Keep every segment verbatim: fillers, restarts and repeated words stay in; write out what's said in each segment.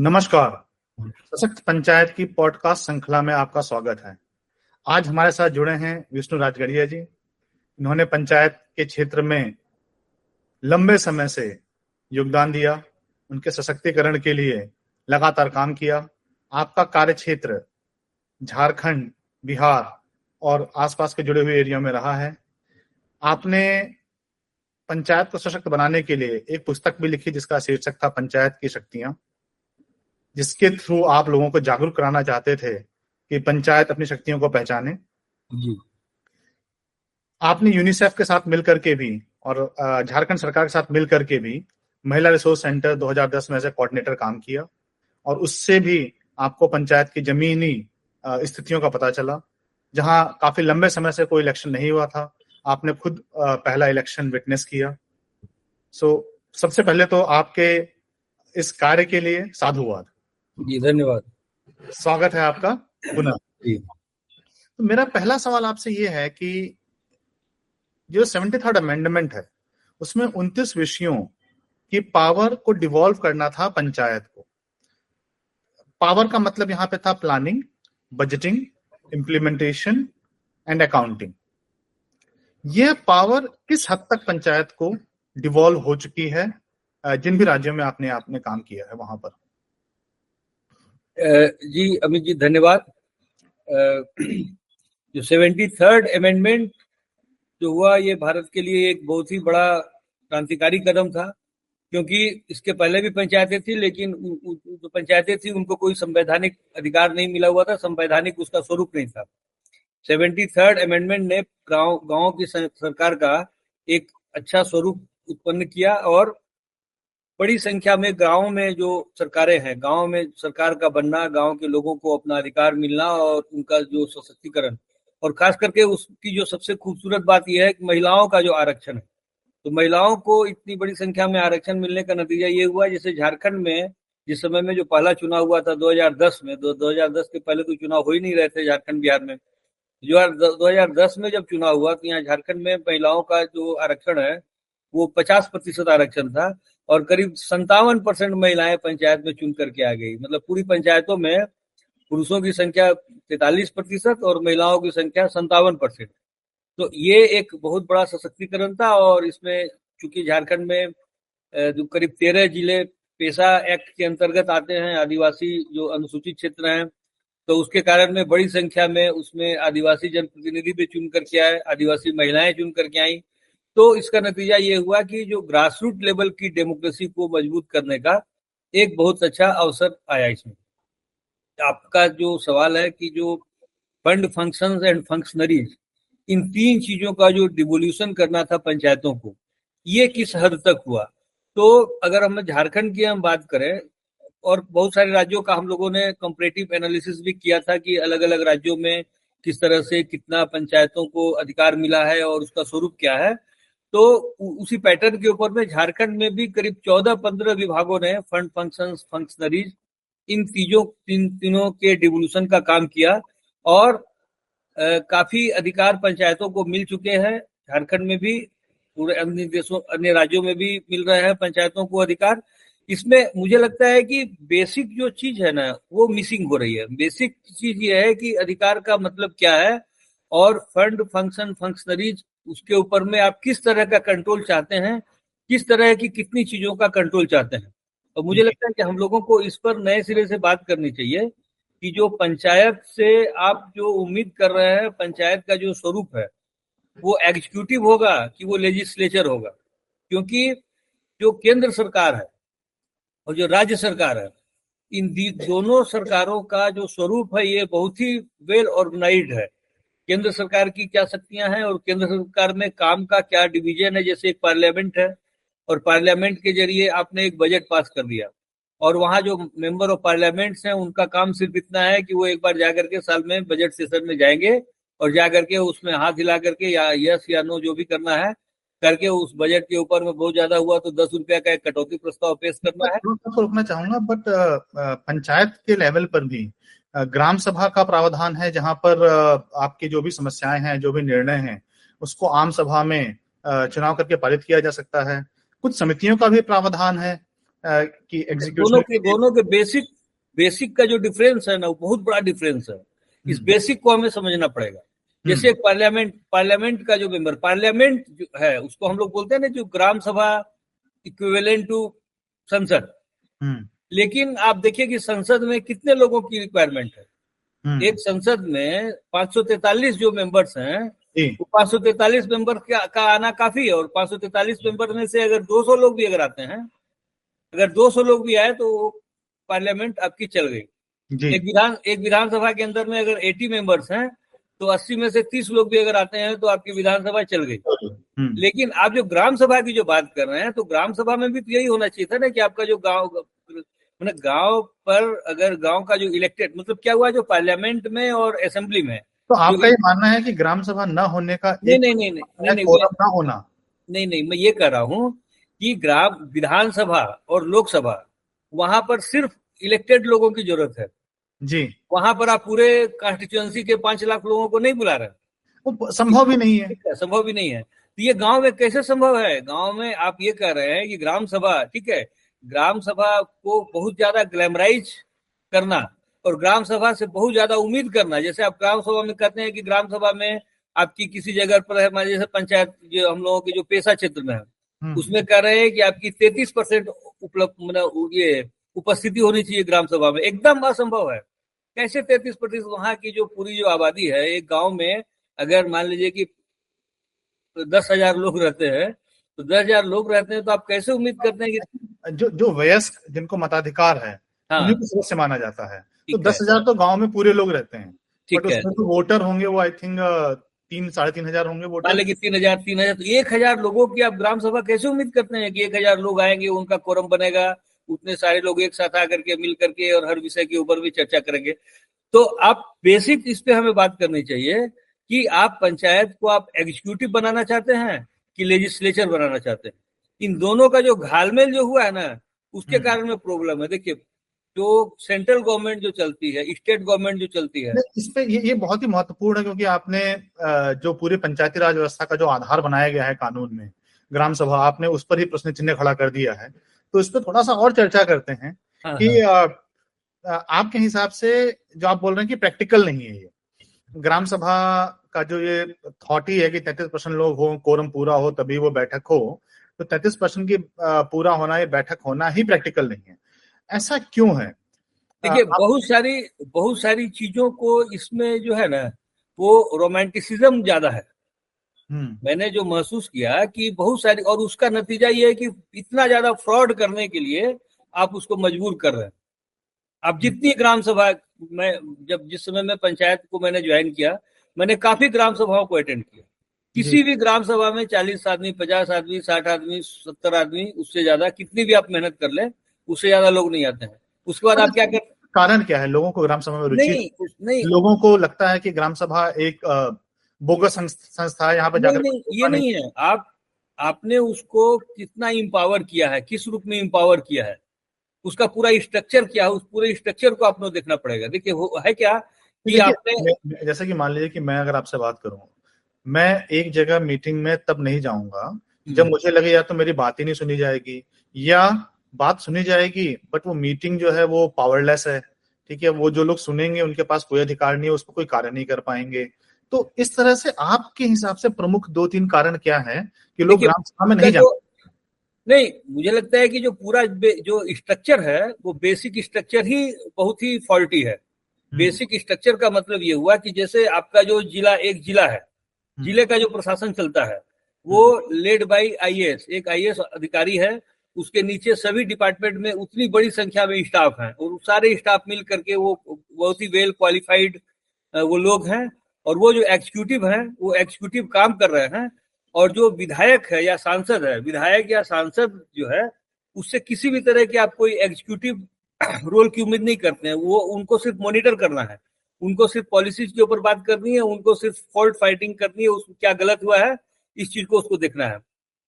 नमस्कार, सशक्त पंचायत की पॉडकास्ट श्रृंखला में आपका स्वागत है। आज हमारे साथ जुड़े हैं विष्णु राजगढ़िया जी। इन्होंने पंचायत के क्षेत्र में लंबे समय से योगदान दिया, उनके सशक्तिकरण के लिए लगातार काम किया। आपका कार्य क्षेत्र झारखंड, बिहार और आसपास के जुड़े हुए एरिया में रहा है। आपने पंचायत को सशक्त बनाने के लिए एक पुस्तक भी लिखी जिसका शीर्षक था पंचायत की शक्तियां, जिसके थ्रू आप लोगों को जागरूक कराना चाहते थे कि पंचायत अपनी शक्तियों को पहचाने। आपने यूनिसेफ के साथ मिलकर के भी और झारखंड सरकार के साथ मिलकर के भी महिला रिसोर्स सेंटर दो हज़ार दस में एज ए कोऑर्डिनेटर काम किया और उससे भी आपको पंचायत की जमीनी स्थितियों का पता चला, जहां काफी लंबे समय से कोई इलेक्शन नहीं हुआ था। आपने खुद पहला इलेक्शन विटनेस किया। सो सबसे पहले तो आपके इस कार्य के लिए साधुवाद जी, धन्यवाद। स्वागत है आपका पुनः जी। तो मेरा पहला सवाल आपसे ये है कि जो सेवेंटी थर्ड अमेंडमेंट है उसमें उनतीस विषयों की पावर को डिवॉल्व करना था पंचायत को। पावर का मतलब यहाँ पे था planning, budgeting, implementation and accounting. ये पावर किस हद तक पंचायत को डिवॉल्व हो चुकी है जिन भी राज्यों में आपने आपने काम किया है वहां पर? जी अमित जी, धन्यवाद। जो सेवेंटी थर्ड अमेंडमेंट जो हुआ ये भारत के लिए एक बहुत ही बड़ा क्रांतिकारी कदम था, क्योंकि इसके पहले भी पंचायतें थी लेकिन जो पंचायतें थी उनको कोई संवैधानिक अधिकार नहीं मिला हुआ था, संवैधानिक उसका स्वरूप नहीं था। सेवेंटी थर्ड अमेंडमेंट ने गांव गांव की सरकार का एक अच्छा स्वरूप उत्पन्न किया और बड़ी संख्या में गाँव में जो सरकारें हैं, गाँव में सरकार का बनना, गाँव के लोगों को अपना अधिकार मिलना और उनका जो सशक्तिकरण, और खास करके उसकी जो सबसे खूबसूरत बात यह है कि महिलाओं का जो आरक्षण है, तो महिलाओं को इतनी बड़ी संख्या में आरक्षण मिलने का नतीजा ये हुआ, जैसे झारखंड में जिस समय में जो पहला चुनाव हुआ था दो हज़ार दस में, दो हज़ार दस के पहले तो चुनाव हो ही नहीं रहे थे झारखंड बिहार में। जो दो हज़ार दस में जब चुनाव हुआ तो यहाँ झारखंड में महिलाओं का जो आरक्षण है वो पचास प्रतिशत आरक्षण था और करीब संतावन परसेंट महिलाएं पंचायत में चुन करके आ गई। मतलब पूरी पंचायतों में पुरुषों की संख्या तैतालीस प्रतिशत और महिलाओं की संख्या संतावन परसेंट। तो ये एक बहुत बड़ा सशक्तिकरण था। और इसमें चूंकि झारखंड में जो करीब तेरह जिले पेसा एक्ट के अंतर्गत आते हैं, आदिवासी जो अनुसूचित क्षेत्र हैं, तो उसके कारण में बड़ी संख्या में उसमें आदिवासी जनप्रतिनिधि भी चुन करके आए, आदिवासी महिलाएं चुन करके आई। तो इसका नतीजा ये हुआ कि जो ग्रासरूट लेवल की डेमोक्रेसी को मजबूत करने का एक बहुत अच्छा अवसर आया इसमें। आपका जो सवाल है कि जो फंड, फंक्शंस एंड फंक्शनरीज, इन तीन चीजों का जो डिवोल्यूशन करना था पंचायतों को, ये किस हद तक हुआ, तो अगर हम झारखंड की हम बात करें और बहुत सारे राज्यों का हम लोगों ने कंपैरेटिव एनालिसिस भी किया था कि अलग अलग राज्यों में किस तरह से कितना पंचायतों को अधिकार मिला है और उसका स्वरूप क्या है। तो उसी पैटर्न के ऊपर में झारखंड में भी करीब चौदह पंद्रह विभागों ने फंड, फंक्शंस, फंक्शनरीज, इन तीनों तीन तीनों के डिवोल्यूशन का काम किया और आ, काफी अधिकार पंचायतों को मिल चुके हैं। झारखंड में भी, पूरे अन्य देशों, अन्य राज्यों में भी मिल रहे हैं पंचायतों को अधिकार। इसमें मुझे लगता है कि बेसिक जो चीज है ना वो मिसिंग हो रही है। बेसिक चीज ये है कि अधिकार का मतलब क्या है और फंड, फंक्शन, फंक्शनरीज, उसके ऊपर में आप किस तरह का कंट्रोल चाहते हैं, किस तरह की कितनी चीजों का कंट्रोल चाहते हैं। और मुझे लगता है कि हम लोगों को इस पर नए सिरे से बात करनी चाहिए कि जो पंचायत से आप जो उम्मीद कर रहे हैं, पंचायत का जो स्वरूप है वो एग्जीक्यूटिव होगा कि वो लेजिस्लेचर होगा। क्योंकि जो केंद्र सरकार है और जो राज्य सरकार है, इन दोनों सरकारों का जो स्वरूप है ये बहुत ही वेल ऑर्गेनाइज्ड है। केंद्र सरकार की क्या शक्तियां हैं और केंद्र सरकार में काम का क्या डिवीजन है। जैसे एक पार्लियामेंट है और पार्लियामेंट के जरिए आपने एक बजट पास कर दिया और वहां जो मेंबर ऑफ पार्लियामेंट्स हैं उनका काम सिर्फ इतना है कि वो एक बार जाकर के साल में बजट सेशन में जाएंगे और जाकर के उसमें हाथ हिला करके या यस या नो जो भी करना है करके उस बजट के ऊपर में बहुत ज्यादा हुआ तो दस रुपया का एक कटौती प्रस्ताव पेश करना है। रोकना चाहूंगा, बट पंचायत के लेवल पर भी ग्राम सभा का प्रावधान है जहां पर आपकी जो भी समस्याएं हैं, जो भी निर्णय हैं, उसको आम सभा में चुनाव करके पारित किया जा सकता है। कुछ समितियों का भी प्रावधान है की एग्जीक्यूशन के दोनों के बेसिक बेसिक का जो डिफरेंस है ना, वो बहुत बड़ा डिफरेंस है। इस बेसिक को हमें समझना पड़ेगा। जैसे पार्लियामेंट पार्लियामेंट का जो मेंबर पार्लियामेंट जो है उसको हम लोग बोलते हैं ना जो ग्राम सभा इक्विवेलेंट टू संसद। लेकिन आप देखिए कि संसद में कितने लोगों की रिक्वायरमेंट है। एक संसद में पांच सौ तैतालीस जो मेंबर्स हैं, वो पांच सौ तैतालीस मेंबर का आना काफी है। और पांच सौ तैतालीस मेंबर में से अगर दो सौ लोग भी अगर आते हैं, अगर दो सौ लोग भी आए तो पार्लियामेंट आपकी चल गई। एक विधान एक विधानसभा के अंदर में अगर अस्सी मेंबर्स हैं तो अस्सी में से तीस लोग भी अगर आते हैं तो आपकी विधानसभा चल गई। लेकिन आप जो ग्राम सभा की जो बात कर रहे हैं, तो ग्राम सभा में भी यही होना चाहिए था ना कि आपका जो गांव मतलब गांव पर अगर गांव का जो इलेक्टेड मतलब क्या हुआ जो पार्लियामेंट में और असेंबली में, तो आपका ये मानना है कि ग्राम सभा ना होने का नहीं नहीं नहीं नहीं नहीं होना नहीं नहीं मैं ये कह रहा हूँ कि ग्राम विधानसभा और लोकसभा वहां पर सिर्फ इलेक्टेड लोगों की जरूरत है जी। वहां पर आप पूरे कॉन्स्टिट्यूएंसी के पांच लाख लोगों को नहीं बुला रहे, वो संभव भी नहीं है संभव भी नहीं है तो ये गांव में कैसे संभव है? गांव में आप ये कह रहे हैं कि ग्राम सभा, ठीक है, ग्राम सभा को बहुत ज्यादा ग्लैमराइज करना और ग्राम सभा से बहुत ज्यादा उम्मीद करना। जैसे आप ग्राम सभा में कहते हैं कि ग्राम सभा में आपकी किसी जगह पर है, जैसे पंचायत जो हम लोगों के जो पेशा क्षेत्र में है उसमें कह रहे हैं कि आपकी तैतीस परसेंट उपलब्ध ये उपस्थिति होनी चाहिए ग्राम सभा में। एकदम असंभव है। कैसे तैतीस प्रतिशत? वहां की जो पूरी जो आबादी है, एक गांव में अगर मान लीजिए कि दस हजार लोग रहते हैं तो दस हजार लोग रहते हैं तो आप कैसे उम्मीद करते हैं कि जो जो वयस्क जिनको मताधिकार है हाँ। से माना जाता है तो दस हजार तो गाँव में पूरे लोग रहते हैं, ठीक है, तो वोटर होंगे वो आई थिंक तीन साढ़े तीन हजार होंगे वोटर। लेकिन तीन हजार तीन हजार तो एक हजार लोगों की आप ग्राम सभा कैसे उम्मीद करते हैं कि एक हजार लोग आएंगे, उनका कोरम बनेगा, उतने सारे लोग एक साथ आकर के मिल करके और हर विषय के ऊपर भी चर्चा करेंगे। तो आप बेसिक इस पे हमें बात करनी चाहिए कि आप पंचायत को आप एग्जीक्यूटिव बनाना चाहते हैं कि लेजिस्लेचर बनाना चाहते हैं। इन दोनों का जो घालमेल जो हुआ है ना, उसके कारण में प्रॉब्लम है। देखिए, जो सेंट्रल गवर्नमेंट जो चलती है, स्टेट गवर्नमेंट जो चलती है, इस पे ये, ये बहुत ही महत्वपूर्ण है क्योंकि आपने जो पूरे पंचायती राज व्यवस्था का जो आधार बनाया गया है कानून में, ग्राम सभा, आपने उस पर ही प्रश्न चिन्ह खड़ा कर दिया है। तो इस पर थोड़ा सा और चर्चा करते हैं कि आ, आ, आपके हिसाब से जो आप बोल रहे हैं कि प्रैक्टिकल नहीं है ये ग्राम सभा का जो ये थॉट ही है कि तैंतीस परसेंट लोग हो, कोरम पूरा हो तभी वो बैठक हो, तो तैंतीस परसेंट की पूरा होना, ये बैठक होना ही प्रैक्टिकल नहीं है। ऐसा क्यों है? देखिए, बहुत सारी बहुत सारी चीजों को इसमें जो है ना वो रोमांटिसिज्म ज्यादा है। मैंने जो महसूस किया कि बहुत सारी, और उसका नतीजा ये है कि इतना ज्यादा फ्रॉड करने के लिए आप उसको मजबूर कर रहे हैं। आप जितनी ग्राम सभा, मैं जब जिस समय मैं पंचायत को मैंने ज्वाइन किया, मैंने काफी ग्राम सभाओं को अटेंड किया। किसी भी ग्राम सभा में चालीस आदमी, पचास आदमी, साठ आदमी, सत्तर आदमी, उससे ज्यादा कितनी भी आप मेहनत कर ले, उससे ज्यादा लोग नहीं आते हैं। उसके बाद आप क्या कर, कारण क्या है? लोगों को ग्राम सभा में रुचि नहीं, लोगों को लगता है कि ग्राम सभा एक बोगस संस्था है, यहाँ पर जाकर ये नहीं है। आप आपने उसको कितना इम्पावर किया है, किस रूप में इम्पावर किया है, उसका पूरा स्ट्रक्चर क्या है, उस पूरे स्ट्रक्चर को आपने देखना पड़ेगा। देखिए, वो है क्या कि आपने, जैसे कि मान लीजिए कि मैं अगर आपसे बात करूं, मैं एक जगह मीटिंग में तब नहीं जाऊंगा जब मुझे लगे या तो मेरी बात ही नहीं सुनी जाएगी या बात सुनी जाएगी बट वो मीटिंग जो है वो पावरलेस है, ठीक है, वो जो लोग सुनेंगे उनके पास कोई अधिकार नहीं है, उस पर कोई कार्य नहीं कर पाएंगे। तो इस तरह से आपके हिसाब से प्रमुख दो तीन कारण क्या है कि लोग ग्राम सभा में नहीं जाते? नहीं, मुझे लगता है कि जो पूरा जो स्ट्रक्चर है वो बेसिक स्ट्रक्चर ही बहुत ही फॉल्टी है। बेसिक स्ट्रक्चर का मतलब ये हुआ कि जैसे आपका जो जिला, एक जिला है, जिले का जो प्रशासन चलता है वो led by I A S, एक आई ए एस अधिकारी है, उसके नीचे सभी डिपार्टमेंट में उतनी बड़ी संख्या में स्टाफ है और सारे स्टाफ मिल करके वो बहुत ही वेल क्वालिफाइड वो लोग हैं। और वो जो एग्जीक्यूटिव है वो एग्जीक्यूटिव काम कर रहे हैं और जो विधायक है या सांसद है, विधायक या सांसद जो है उससे किसी भी तरह की आप कोई एग्जीक्यूटिव रोल की उम्मीद नहीं करते हैं। वो उनको सिर्फ मॉनिटर करना है, उनको सिर्फ पॉलिसीज के ऊपर बात करनी है, उनको सिर्फ फॉल्ट फाइटिंग करनी है, उसमें क्या गलत हुआ है इस चीज को उसको देखना है।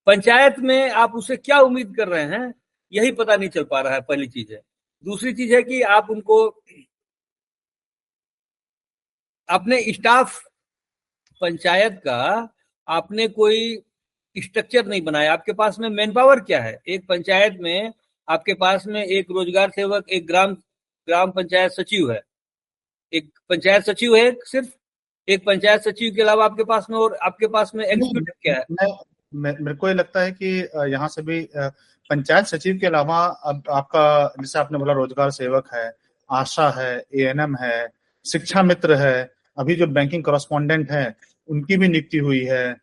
पंचायत में आप उससे क्या उम्मीद कर रहे हैं यही पता नहीं चल पा रहा है, पहली चीज है। दूसरी चीज है कि आप उनको अपने स्टाफ, पंचायत का आपने कोई स्ट्रक्चर नहीं बनाया। आपके पास में मैन पावर क्या है? एक पंचायत में आपके पास में एक रोजगार सेवक, एक ग्राम ग्राम पंचायत सचिव है, एक पंचायत सचिव है सिर्फ, एक पंचायत सचिव के अलावा आपके पास में और आपके पास में एग्जीक्यूटिव क्या है? मेरे को ये लगता है कि यहाँ से भी पंचायत सचिव के अलावा अब आपका जैसे आपने बोला रोजगार सेवक है, आशा है, एएनएम है, शिक्षा मित्र है, अभी जो बैंकिंग कॉरेस्पॉन्डेंट है उनकी भी नियुक्ति हुई है,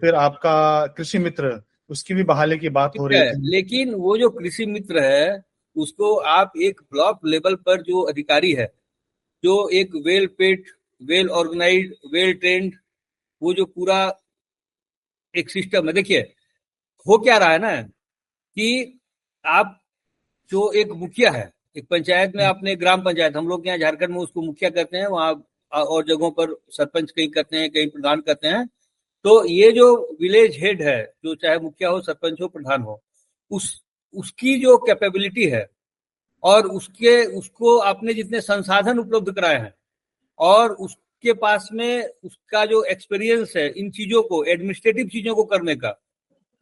फिर आपका कृषि मित्र उसकी भी बहाली की बात हो रही है। लेकिन वो जो कृषि मित्र है उसको आप एक ब्लॉक लेवल पर जो अधिकारी है, जो एक well paid, well organised, well trained, वो जो पूरा एक सिस्टम है, देखिए हो क्या रहा है ना कि आप जो एक मुखिया है एक पंचायत में, आपने ग्राम पंचायत, हम लोग यहाँ झारखंड में उसको मुखिया कहते हैं, वहाँ और जगहों पर सरपंच कहीं करते हैं, कहीं प्रधान करते हैं, तो ये जो विलेज हेड है, जो चाहे मुखिया हो, सरपंच हो, प्रधान हो, उस उसकी जो कैपेबिलिटी है और उसके उसको आपने जितने संसाधन उपलब्ध कराए हैं और उसके पास में उसका जो एक्सपीरियंस है इन चीजों को, एडमिनिस्ट्रेटिव चीजों को करने का,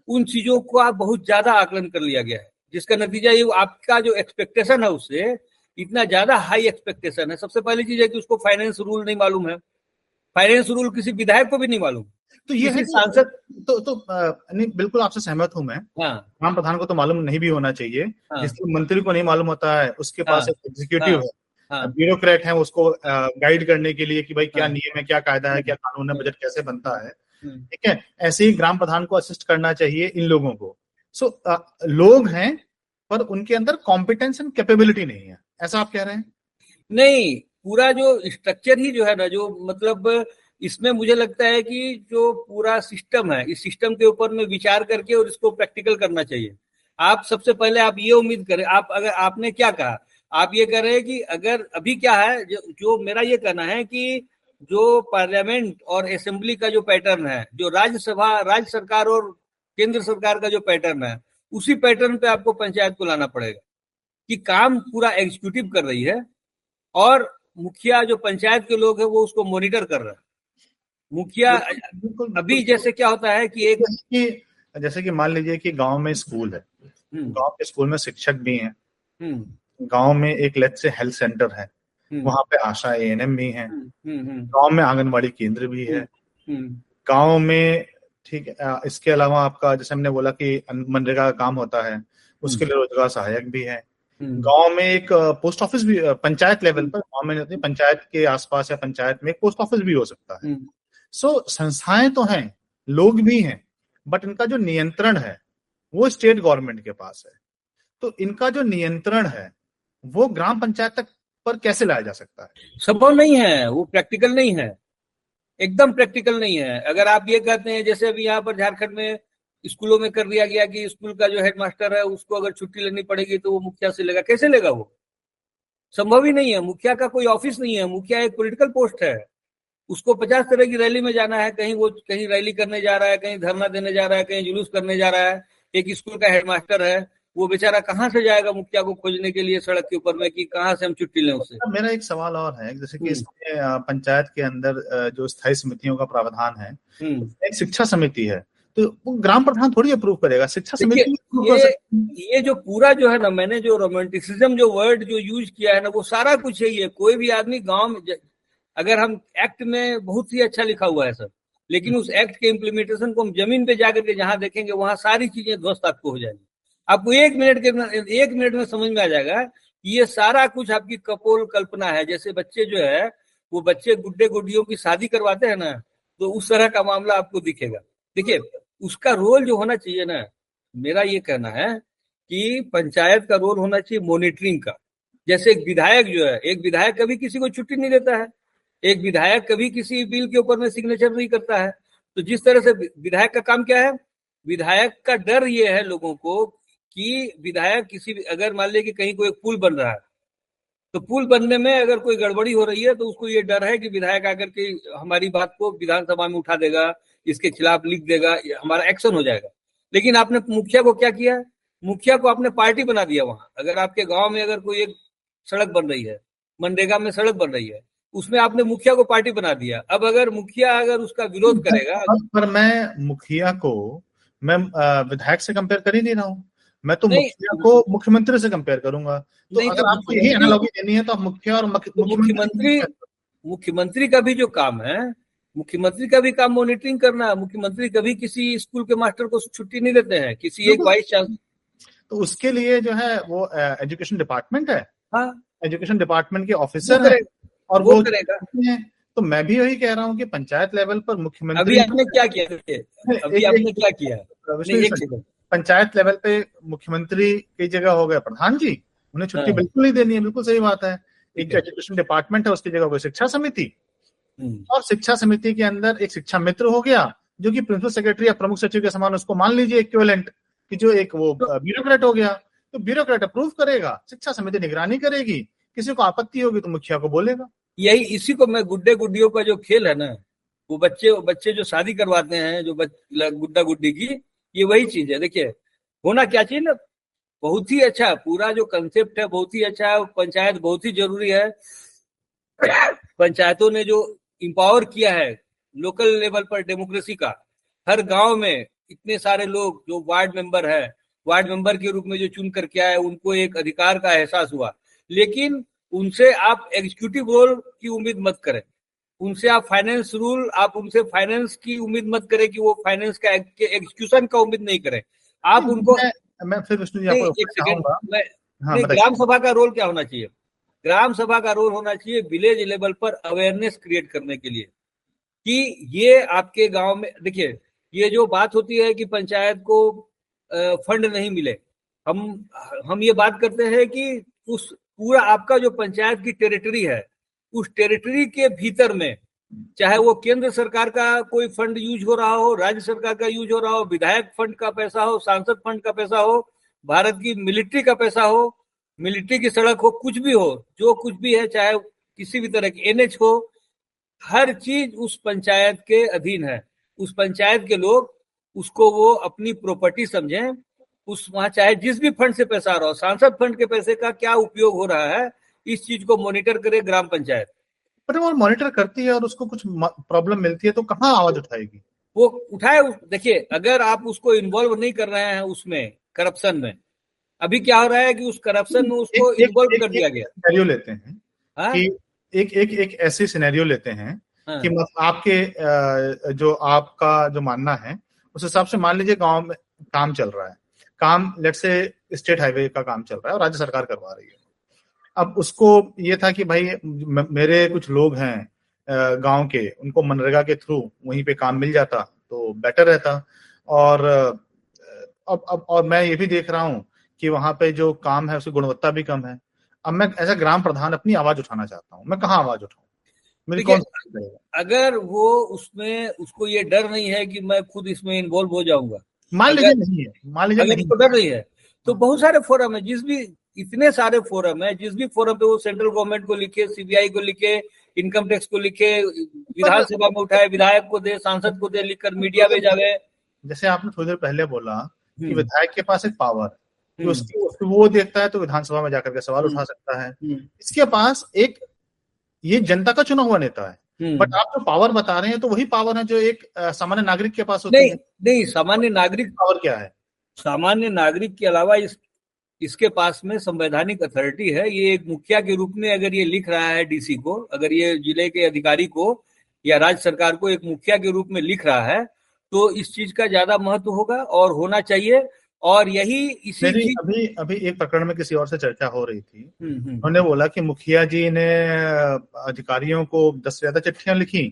उन चीजों को आप बहुत ज्यादा आकलन कर लिया गया है, जिसका नतीजा ये आपका जो एक्सपेक्टेशन है उससे इतना ज्यादा हाई एक्सपेक्टेशन है। सबसे पहली चीज है कि उसको फाइनेंस रूल नहीं मालूम है, फाइनेंस रूल किसी विधायक को भी नहीं मालूम, तो ये है सांसद तो तो नहीं, बिल्कुल आपसे सहमत हूं मैं। ग्राम प्रधान को तो मालूम नहीं भी होना चाहिए, जिसको मंत्री को नहीं मालूम होता है, उसके पास एक एग्जीक्यूटिव है, ब्यूरोक्रेट है उसको गाइड करने के लिए कि भाई क्या नियम है, क्या कायदा है, क्या कानून है, बजट कैसे बनता है, ठीक है। ऐसे ही ग्राम प्रधान को असिस्ट करना चाहिए इन लोगों को। सो so, लोग हैं पर उनके अंदर कॉम्पिटेंस एंड कैपेबिलिटी नहीं है, ऐसा आप कह रहे हैं? नहीं, पूरा जो स्ट्रक्चर ही जो है ना, जो मतलब इसमें मुझे लगता है कि जो पूरा सिस्टम है, इस सिस्टम के ऊपर में विचार करके और इसको प्रैक्टिकल करना चाहिए। आप सबसे पहले आप ये उम्मीद करें, आप अगर आपने क्या कहा, आप ये कह रहे हैं कि अगर अभी क्या है, जो, जो मेरा ये कहना है कि जो पार्लियामेंट और असेंबली का जो पैटर्न है, जो राज्यसभा, राज्य सरकार और केंद्र सरकार का जो पैटर्न है, उसी पैटर्न पे आपको पंचायत को लाना पड़ेगा कि काम पूरा एग्जीक्यूटिव कर रही है और मुखिया जो पंचायत के लोग है वो उसको मॉनिटर कर रहा है। मुखिया अभी जैसे क्या होता है कि एक जैसे कि मान लीजिए कि गाँव में स्कूल है, गाँव के स्कूल में शिक्षक भी है, गांव में एक लेट से हेल्थ सेंटर है, वहां पे आशा एएनएम भी है, गांव में आंगनबाड़ी केंद्र भी है, गांव में, ठीक है। इसके अलावा आपका जैसे हमने बोला कि मनरेगा का काम होता है, उसके लिए रोजगार सहायक भी है, गांव में एक पोस्ट ऑफिस भी, पंचायत लेवल पर गांव में पंचायत के आसपास या पंचायत में एक पोस्ट ऑफिस भी हो सकता है। सो संस्थाएं तो हैं, लोग भी हैं, बट इनका जो नियंत्रण है वो स्टेट गवर्नमेंट के पास है, तो इनका जो नियंत्रण है वो ग्राम पंचायत तक पर कैसे लाया जा सकता है? संभव नहीं है, वो प्रैक्टिकल नहीं है, एकदम प्रैक्टिकल नहीं है। अगर आप ये कहते हैं जैसे अभी यहाँ पर झारखंड में स्कूलों में कर दिया गया कि स्कूल का जो हेडमास्टर है उसको अगर छुट्टी लेनी पड़ेगी तो वो मुखिया से लेगा, कैसे लेगा? वो संभव ही नहीं है। मुखिया का कोई ऑफिस नहीं है, मुखिया एक पॉलिटिकल पोस्ट है, उसको पचास तरह की रैली में जाना है, कहीं वो कहीं रैली करने जा रहा है, कहीं धरना देने जा रहा है, कहीं जुलूस करने जा रहा है। एक स्कूल का हेडमास्टर है, वो बेचारा कहाँ से जाएगा मुखिया को खोजने के लिए सड़क के ऊपर में कि कहाँ से हम छुट्टी लें उससे? मेरा एक सवाल और है, जैसे कि इसमें पंचायत के अंदर जो स्थायी समितियों का प्रावधान है, एक शिक्षा समिति है, तो ग्राम प्रधान थोड़ी अप्रूव करेगा शिक्षा समिति? ये, ये जो पूरा जो है ना, मैंने जो रोमांटिसिज्म जो वर्ड जो यूज किया है ना, वो सारा कुछ है। ये कोई भी आदमी गाँव में, अगर हम एक्ट में बहुत ही अच्छा लिखा हुआ है सर, लेकिन उस एक्ट के इम्प्लीमेंटेशन को हम जमीन पे जाकर के जहाँ देखेंगे वहाँ सारी चीजें ध्वस्त आपको हो जाएंगी। आपको एक मिनट के एक मिनट में समझ में आ जाएगा कि ये सारा कुछ आपकी कपोल कल्पना है। जैसे बच्चे जो है, वो बच्चे गुड्डे गुड्डियों की शादी करवाते हैं ना, तो उस तरह का मामला आपको दिखेगा। देखिए, उसका रोल जो होना चाहिए ना, मेरा ये कहना है कि पंचायत का रोल होना चाहिए मॉनिटरिंग का। जैसे एक विधायक जो है, एक विधायक कभी किसी को छुट्टी नहीं देता है, एक विधायक कभी किसी बिल के ऊपर में सिग्नेचर नहीं करता है। तो जिस तरह से विधायक का काम क्या है, विधायक का डर ये है लोगों को कि विधायक किसी भी, अगर मान ले कि कहीं कोई पुल बन रहा है, तो पुल बनने में अगर कोई गड़बड़ी हो रही है तो उसको ये डर है कि विधायक आकर के हमारी बात को विधानसभा में उठा देगा, इसके खिलाफ लिख देगा, हमारा एक्शन हो जाएगा। लेकिन आपने मुखिया को क्या किया? मुखिया को आपने पार्टी बना दिया वहां। अगर आपके गाँव में अगर कोई एक सड़क बन रही है, मनरेगा में सड़क बन रही है, उसमें आपने मुखिया को पार्टी बना दिया। अब अगर मुखिया अगर उसका विरोध करेगा, पर मैं मुखिया को मैं विधायक से कंपेयर कर ही नहीं रहा हूँ, मैं तो मुखिया को मुख्यमंत्री से कंपेयर करूंगा। तो अगर आपको यही एनालॉजी देनी है तो आप मुखिया और मुख्यमंत्री, मुख्यमंत्री का भी जो काम है, मुख्यमंत्री का भी काम मॉनिटरिंग करना है। मुख्यमंत्री कभी किसी स्कूल के मास्टर को छुट्टी नहीं देते हैं, किसी एक वाइस चांसलर। तो उसके लिए जो है वो एजुकेशन डिपार्टमेंट है, एजुकेशन डिपार्टमेंट के ऑफिसर है और वो करेगा। तो मैं भी यही कह रहा हूँ कि पंचायत लेवल पर मुख्यमंत्री, अभी आपने क्या किया, अभी आपने क्या किया, पंचायत लेवल पे मुख्यमंत्री की जगह हो गए प्रधान जी, उन्हें छुट्टी बिल्कुल नहीं देनी है। बिल्कुल सही बात है। एक जो एजुकेशन डिपार्टमेंट है उसकी जगह कोई शिक्षा समिति, और शिक्षा समिति के अंदर एक शिक्षा मित्र हो गया जो कि प्रिंसिपल सेक्रेटरी या प्रमुख सचिव के समान, उसको मान लीजिए इक्विवेलेंट, कि जो एक वो ब्यूरोक्रेट हो गया। तो ब्यूरोक्रेट अप्रूव करेगा, शिक्षा समिति निगरानी करेगी, किसी को आपत्ति होगी तो मुखिया को बोलेगा। यही इसी को मैं गुड्डे गुड्डियों का जो खेल है ना, वो बच्चे वो बच्चे जो शादी करवाते हैं जो गुड्डा गुड्डी की, ये वही चीज है। देखिए होना क्या चाहिए ना, बहुत ही अच्छा पूरा जो कंसेप्ट है, बहुत ही अच्छा है। पंचायत बहुत ही जरूरी है। पंचायतों ने जो इंपावर किया है लोकल लेवल पर डेमोक्रेसी का, हर गांव में इतने सारे लोग जो वार्ड मेंबर है, वार्ड मेंबर के रूप में जो चुन करके आए, उनको एक अधिकार का एहसास हुआ। लेकिन उनसे आप एग्जीक्यूटिव रोल की उम्मीद मत करें, उनसे आप फाइनेंस रूल, आप उनसे फाइनेंस की उम्मीद मत करें कि वो फाइनेंस का एग्जीक्यूशन का उम्मीद नहीं करें। आप उनको मैं, मैं फिर विष्णु जी आपको, ग्राम सभा का रोल क्या होना चाहिए, ग्राम सभा का रोल होना चाहिए विलेज लेवल पर अवेयरनेस क्रिएट करने के लिए कि ये आपके गांव में। देखिए ये जो बात होती है कि पंचायत को फंड नहीं मिले, हम हम ये बात करते हैं कि उस पूरा आपका जो पंचायत की टेरिटरी है, उस टेरिटरी के भीतर में चाहे वो केंद्र सरकार का कोई फंड यूज हो रहा हो, राज्य सरकार का यूज हो रहा हो, विधायक फंड का पैसा हो, सांसद फंड का पैसा हो, भारत की मिलिट्री का पैसा हो, मिलिट्री की सड़क हो, कुछ भी हो, जो कुछ भी है, चाहे किसी भी तरह की एनएच हो, हर चीज उस पंचायत के अधीन है। उस पंचायत के लोग उसको वो अपनी प्रॉपर्टी समझें। उस वहां चाहे जिस भी फंड से पैसा आ रहा हो, सांसद फंड के पैसे का क्या उपयोग हो रहा है, इस चीज को मॉनिटर करे ग्राम पंचायत। पर वो मॉनिटर करती है और उसको कुछ प्रॉब्लम मिलती है तो कहाँ आवाज उठाएगी, वो उठाए। देखिए अगर आप उसको इन्वॉल्व नहीं कर रहे हैं उसमें, करप्शन में, अभी क्या हो रहा है कि उस करप्शन में उसको इन्वॉल्व कर दिया गया। सिनेरियो लेते हैं कि एक एक एक ऐसे सिनेरियो लेते हैं कि मतलब आपके जो आपका जो मानना है उस हिसाब से, मान लीजिए गाँव में काम चल रहा है, काम लेट्स से स्टेट हाईवे का काम चल रहा है और राज्य सरकार करवा रही है। अब उसको ये था कि भाई मेरे कुछ लोग हैं गांव के, उनको मनरेगा के थ्रू वहीं पे काम मिल जाता तो बेटर रहता। और अब अब और मैं ये भी देख रहा हूँ कि वहां पे जो काम है उसकी गुणवत्ता भी कम है। अब मैं एज ए ग्राम प्रधान अपनी आवाज उठाना चाहता हूँ, मैं कहाँ आवाज उठाऊँ, मेरी कौन रहेगा। अगर वो उसमें उसको ये डर नहीं है कि मैं खुद इसमें इन्वॉल्व हो जाऊंगा, मान लीजिए नहीं है, मान लीजिए नहीं डर रही है, तो बहुत सारे फोरम है, जिस भी इतने सारे फोरम है, जिस भी फोरम पे वो सेंट्रल गवर्नमेंट को लिखे, सीबीआई को लिखे, इनकम टैक्स को लिखे, विधानसभा में उठाए, विधायक को दे, सांसद को दे, लिखकर मीडिया में जावे। जैसे आपने थोड़ी देर पहले बोला कि विधायक के पास एक पावर है तो उसकी वो देखता है तो विधानसभा में जाकर के सवाल उठा सकता है। इसके पास एक ये जनता का चुना हुआ नेता है, बट आप जो पावर बता रहे हैं तो वही पावर है जो एक सामान्य नागरिक के पास होती है। नहीं, नहीं, सामान्य नागरिक पावर क्या है, सामान्य नागरिक के अलावा इस इसके पास में संवैधानिक अथॉरिटी है। ये एक मुखिया के रूप में अगर ये लिख रहा है डीसी को, अगर ये जिले के अधिकारी को या राज्य सरकार को एक मुखिया के रूप में लिख रहा है तो इस चीज का ज्यादा महत्व होगा और होना चाहिए। और यही इसी अभी अभी एक प्रकरण में किसी और से चर्चा हो रही थी, उन्होंने बोला कि मुखिया जी ने अधिकारियों को दस से ज्यादा चिट्ठियां लिखी,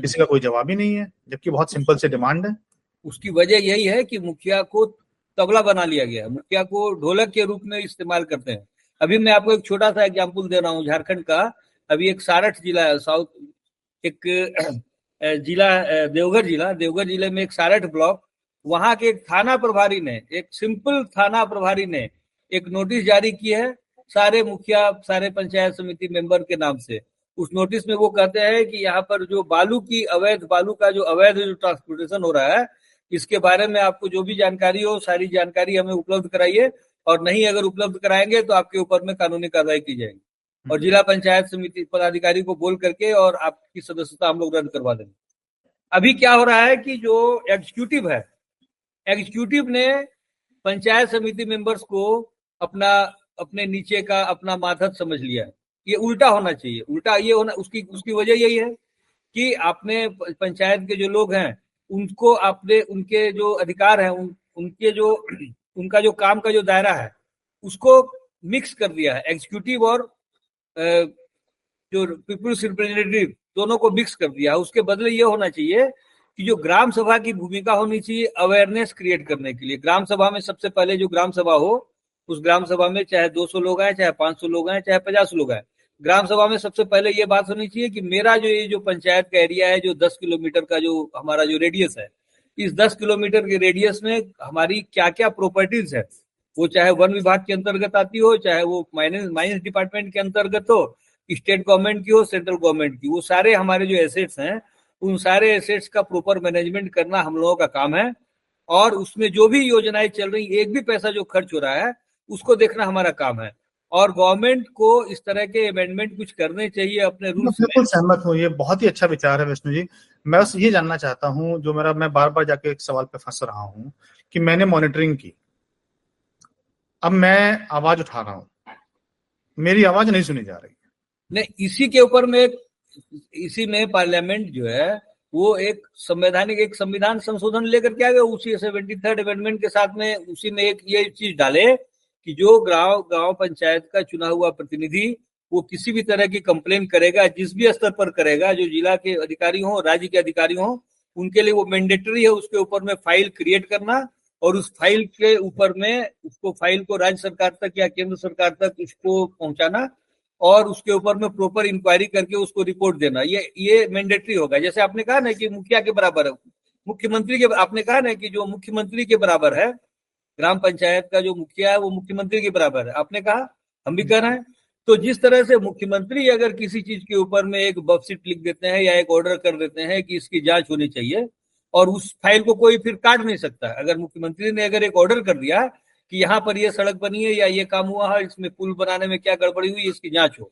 किसी का कोई जवाब ही नहीं है, जबकि बहुत सिंपल से डिमांड है। उसकी वजह यही है कि मुखिया को तबला बना लिया गया, मुखिया को ढोलक के रूप में इस्तेमाल करते हैं। अभी मैं आपको एक छोटा सा एग्जाम्पल दे रहा हूँ झारखंड का। अभी एक सारठ जिला है, साउथ एक जिला देवघर जिला, देवघर जिले में एक सारठ ब्लॉक, वहां के एक थाना प्रभारी ने, एक सिंपल थाना प्रभारी ने एक नोटिस जारी की है सारे मुखिया, सारे पंचायत समिति मेंबर के नाम से। उस नोटिस में वो कहते हैं कि यहाँ पर जो बालू की अवैध, बालू का जो अवैध जो ट्रांसपोर्टेशन हो रहा है, इसके बारे में आपको जो भी जानकारी हो सारी जानकारी हमें उपलब्ध कराइए, और नहीं अगर उपलब्ध कराएंगे तो आपके ऊपर में कानूनी कार्रवाई की जाएगी, और जिला पंचायत समिति पदाधिकारी को बोल करके और आपकी सदस्यता हम लोग रद्द करवा देंगे। अभी क्या हो रहा है कि जो एग्जीक्यूटिव है, एग्जीक्यूटिव ने पंचायत समिति मेंबर्स को अपना अपने नीचे का अपना माथद समझ लिया है। ये उल्टा होना चाहिए, उल्टा ये होना, उसकी उसकी वजह यही है कि आपने पंचायत के जो लोग हैं उनको आपने उनके जो अधिकार हैं उन, उनके जो उनका जो काम का जो दायरा है उसको मिक्स कर दिया है। एग्जीक्यूटिव और जो पीपुल्स रिप्रेजेंटेटिव दोनों को मिक्स कर दिया है। उसके बदले ये होना चाहिए कि जो ग्राम सभा की भूमिका होनी चाहिए अवेयरनेस क्रिएट करने के लिए। ग्राम सभा में सबसे पहले जो ग्राम सभा हो उस ग्राम सभा में चाहे दो सौ लोग आए, चाहे पाँच सौ लोग आए, चाहे पचास लोग आए, ग्राम सभा में सबसे पहले ये बात होनी चाहिए कि मेरा जो ये जो पंचायत का एरिया है, जो दस किलोमीटर का जो हमारा जो रेडियस है, इस दस किलोमीटर के रेडियस में हमारी क्या क्या प्रॉपर्टीज है, वो चाहे वन विभाग के अंतर्गत आती हो, चाहे वो माइनेंस माइनेंस डिपार्टमेंट के अंतर्गत हो, स्टेट गवर्नमेंट की हो, सेंट्रल गवर्नमेंट की, वो सारे हमारे जो एसेट्स हैं उन सारे एसेट्स का प्रॉपर मैनेजमेंट करना हम लोगों का काम है। और उसमें जो भी योजनाएं चल रही, एक भी पैसा जो खर्च हो रहा है उसको देखना हमारा काम है। और गवर्नमेंट को इस तरह के अमेंडमेंट कुछ करने चाहिए अपने रूल्स में। बिल्कुल सहमत हूं, ये बहुत ही अच्छा विचार है विष्णु जी। मैं बस ये जानना चाहता हूं, जो मेरा मैं बार बार जाके एक सवाल पे फंस रहा हूं कि मैंने मॉनिटरिंग की, अब मैं आवाज उठा रहा हूं, मेरी आवाज नहीं सुनी जा रही नहीं। इसी के ऊपर में इसी में पार्लियामेंट जो है वो एक संवैधानिक एक संविधान संशोधन लेकर के आ गया, उसी सेवेंटी थर्ड अमेंडमेंट के साथ में उसी में एक ये चीज डाले कि जो गांव गांव पंचायत का चुना हुआ प्रतिनिधि वो किसी भी तरह की कंप्लेन करेगा, जिस भी स्तर पर करेगा, जो जिला के अधिकारी हो, राज्य के अधिकारी हो, उनके लिए वो मैंडेटरी है उसके ऊपर में फाइल क्रिएट करना, और उस फाइल के ऊपर में उसको फाइल को राज्य सरकार तक या केंद्र सरकार तक उसको पहुंचाना और उसके ऊपर में प्रॉपर इंक्वायरी करके उसको रिपोर्ट देना। ये ये मैंडेटरी होगा। जैसे आपने कहा ना कि मुखिया के बराबर है, मुख्यमंत्री के, आपने कहा ना कि जो मुख्यमंत्री के बराबर है, ग्राम पंचायत का जो मुखिया है वो मुख्यमंत्री के बराबर है, आपने कहा, हम भी कह रहे हैं। तो जिस तरह से मुख्यमंत्री अगर किसी चीज के ऊपर में एक बफसीट लिख देते हैं या एक ऑर्डर कर देते हैं कि इसकी जांच होनी चाहिए, और उस फाइल को कोई फिर काट नहीं सकता। अगर मुख्यमंत्री ने अगर एक ऑर्डर कर दिया कि यहाँ पर यह सड़क बनी है या ये काम हुआ है, इसमें पुल बनाने में क्या गड़बड़ी हुई, इसकी जांच हो,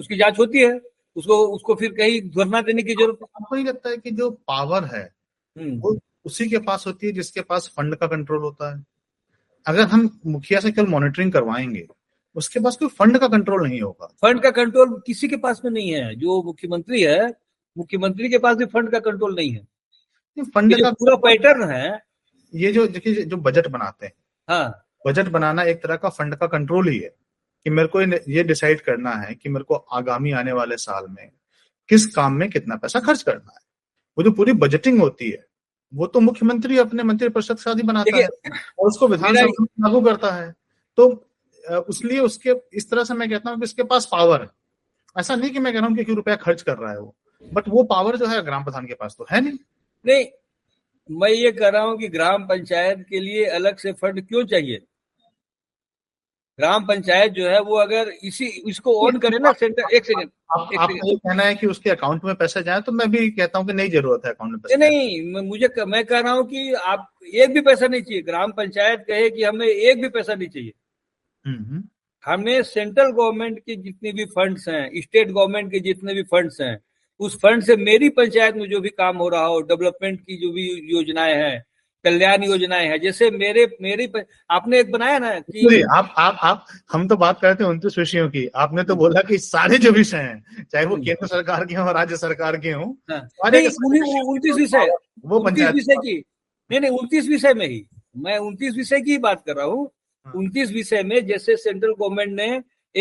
उसकी जांच होती है, उसको उसको फिर कहीं धरना देने की जरूरत। आपको नहीं लगता है कि जो पावर है वो उसी के पास होती है जिसके पास फंड का कंट्रोल होता है? अगर हम मुखिया से केवल मॉनिटरिंग करवाएंगे, उसके पास कोई फंड का कंट्रोल नहीं होगा। फंड का कंट्रोल किसी के पास में नहीं है। जो मुख्यमंत्री है, मुख्यमंत्री के पास भी फंड का कंट्रोल नहीं है। फंड का पूरा पैटर्न है ये, जो देखिए जो बजट बनाते हैं, हाँ, बजट बनाना एक तरह का फंड का कंट्रोल ही है कि मेरे को ये डिसाइड करना है कि मेरे को आगामी आने वाले साल में किस काम में कितना पैसा खर्च करना है। वो जो पूरी बजटिंग होती है वो तो मुख्यमंत्री अपने मंत्रिपरिषद के साथ ही बनाता है और उसको विधानसभा में लागू करता है। तो इसलिए उसके इस तरह से मैं कहता हूँ कि इसके पास पावर है। ऐसा नहीं कि मैं कह रहा हूँ कि क्यों रुपया खर्च कर रहा है वो, बट वो पावर जो है ग्राम प्रधान के पास तो है नहीं। नहीं, मैं ये कह रहा हूँ कि ग्राम पंचायत के लिए अलग से फंड क्यों चाहिए? ग्राम पंचायत जो है वो अगर इसी इसको ऑन करे ना सेंटर, एक सेकंड, आपका ये कहना है कि उसके अकाउंट में पैसे जाए, तो मैं भी कहता हूँ कि नहीं, जरूरत है अकाउंट में पैसे नहीं। मुझे मैं कह रहा हूँ कि आप एक भी पैसा नहीं चाहिए। ग्राम पंचायत कहे कि हमें एक भी पैसा नहीं चाहिए, हमें सेंट्रल गवर्नमेंट के जितने भी फंड्स हैं, स्टेट गवर्नमेंट के जितने भी फंड्स हैं, उस फंड से मेरी पंचायत में जो भी काम हो रहा हो, डेवलपमेंट की जो भी योजनाएं हैं, कल्याण योजनाएं हैं, जैसे मेरे मेरी प... आपने एक बनाया ना कि आप आप आप हम तो बात करते हैं उनतीस विषयों की, आपने तो बोला कि सारे जो विषय हैं, चाहे वो केंद्र सरकार के हों, राज्य सरकार के हों, उनतीस विषय वो उनतीस विषय की नहीं नहीं उनतीस विषय में ही मैं उनतीस विषय की बात कर रहा हूँ। उनतीस विषय में जैसे सेंट्रल गवर्नमेंट ने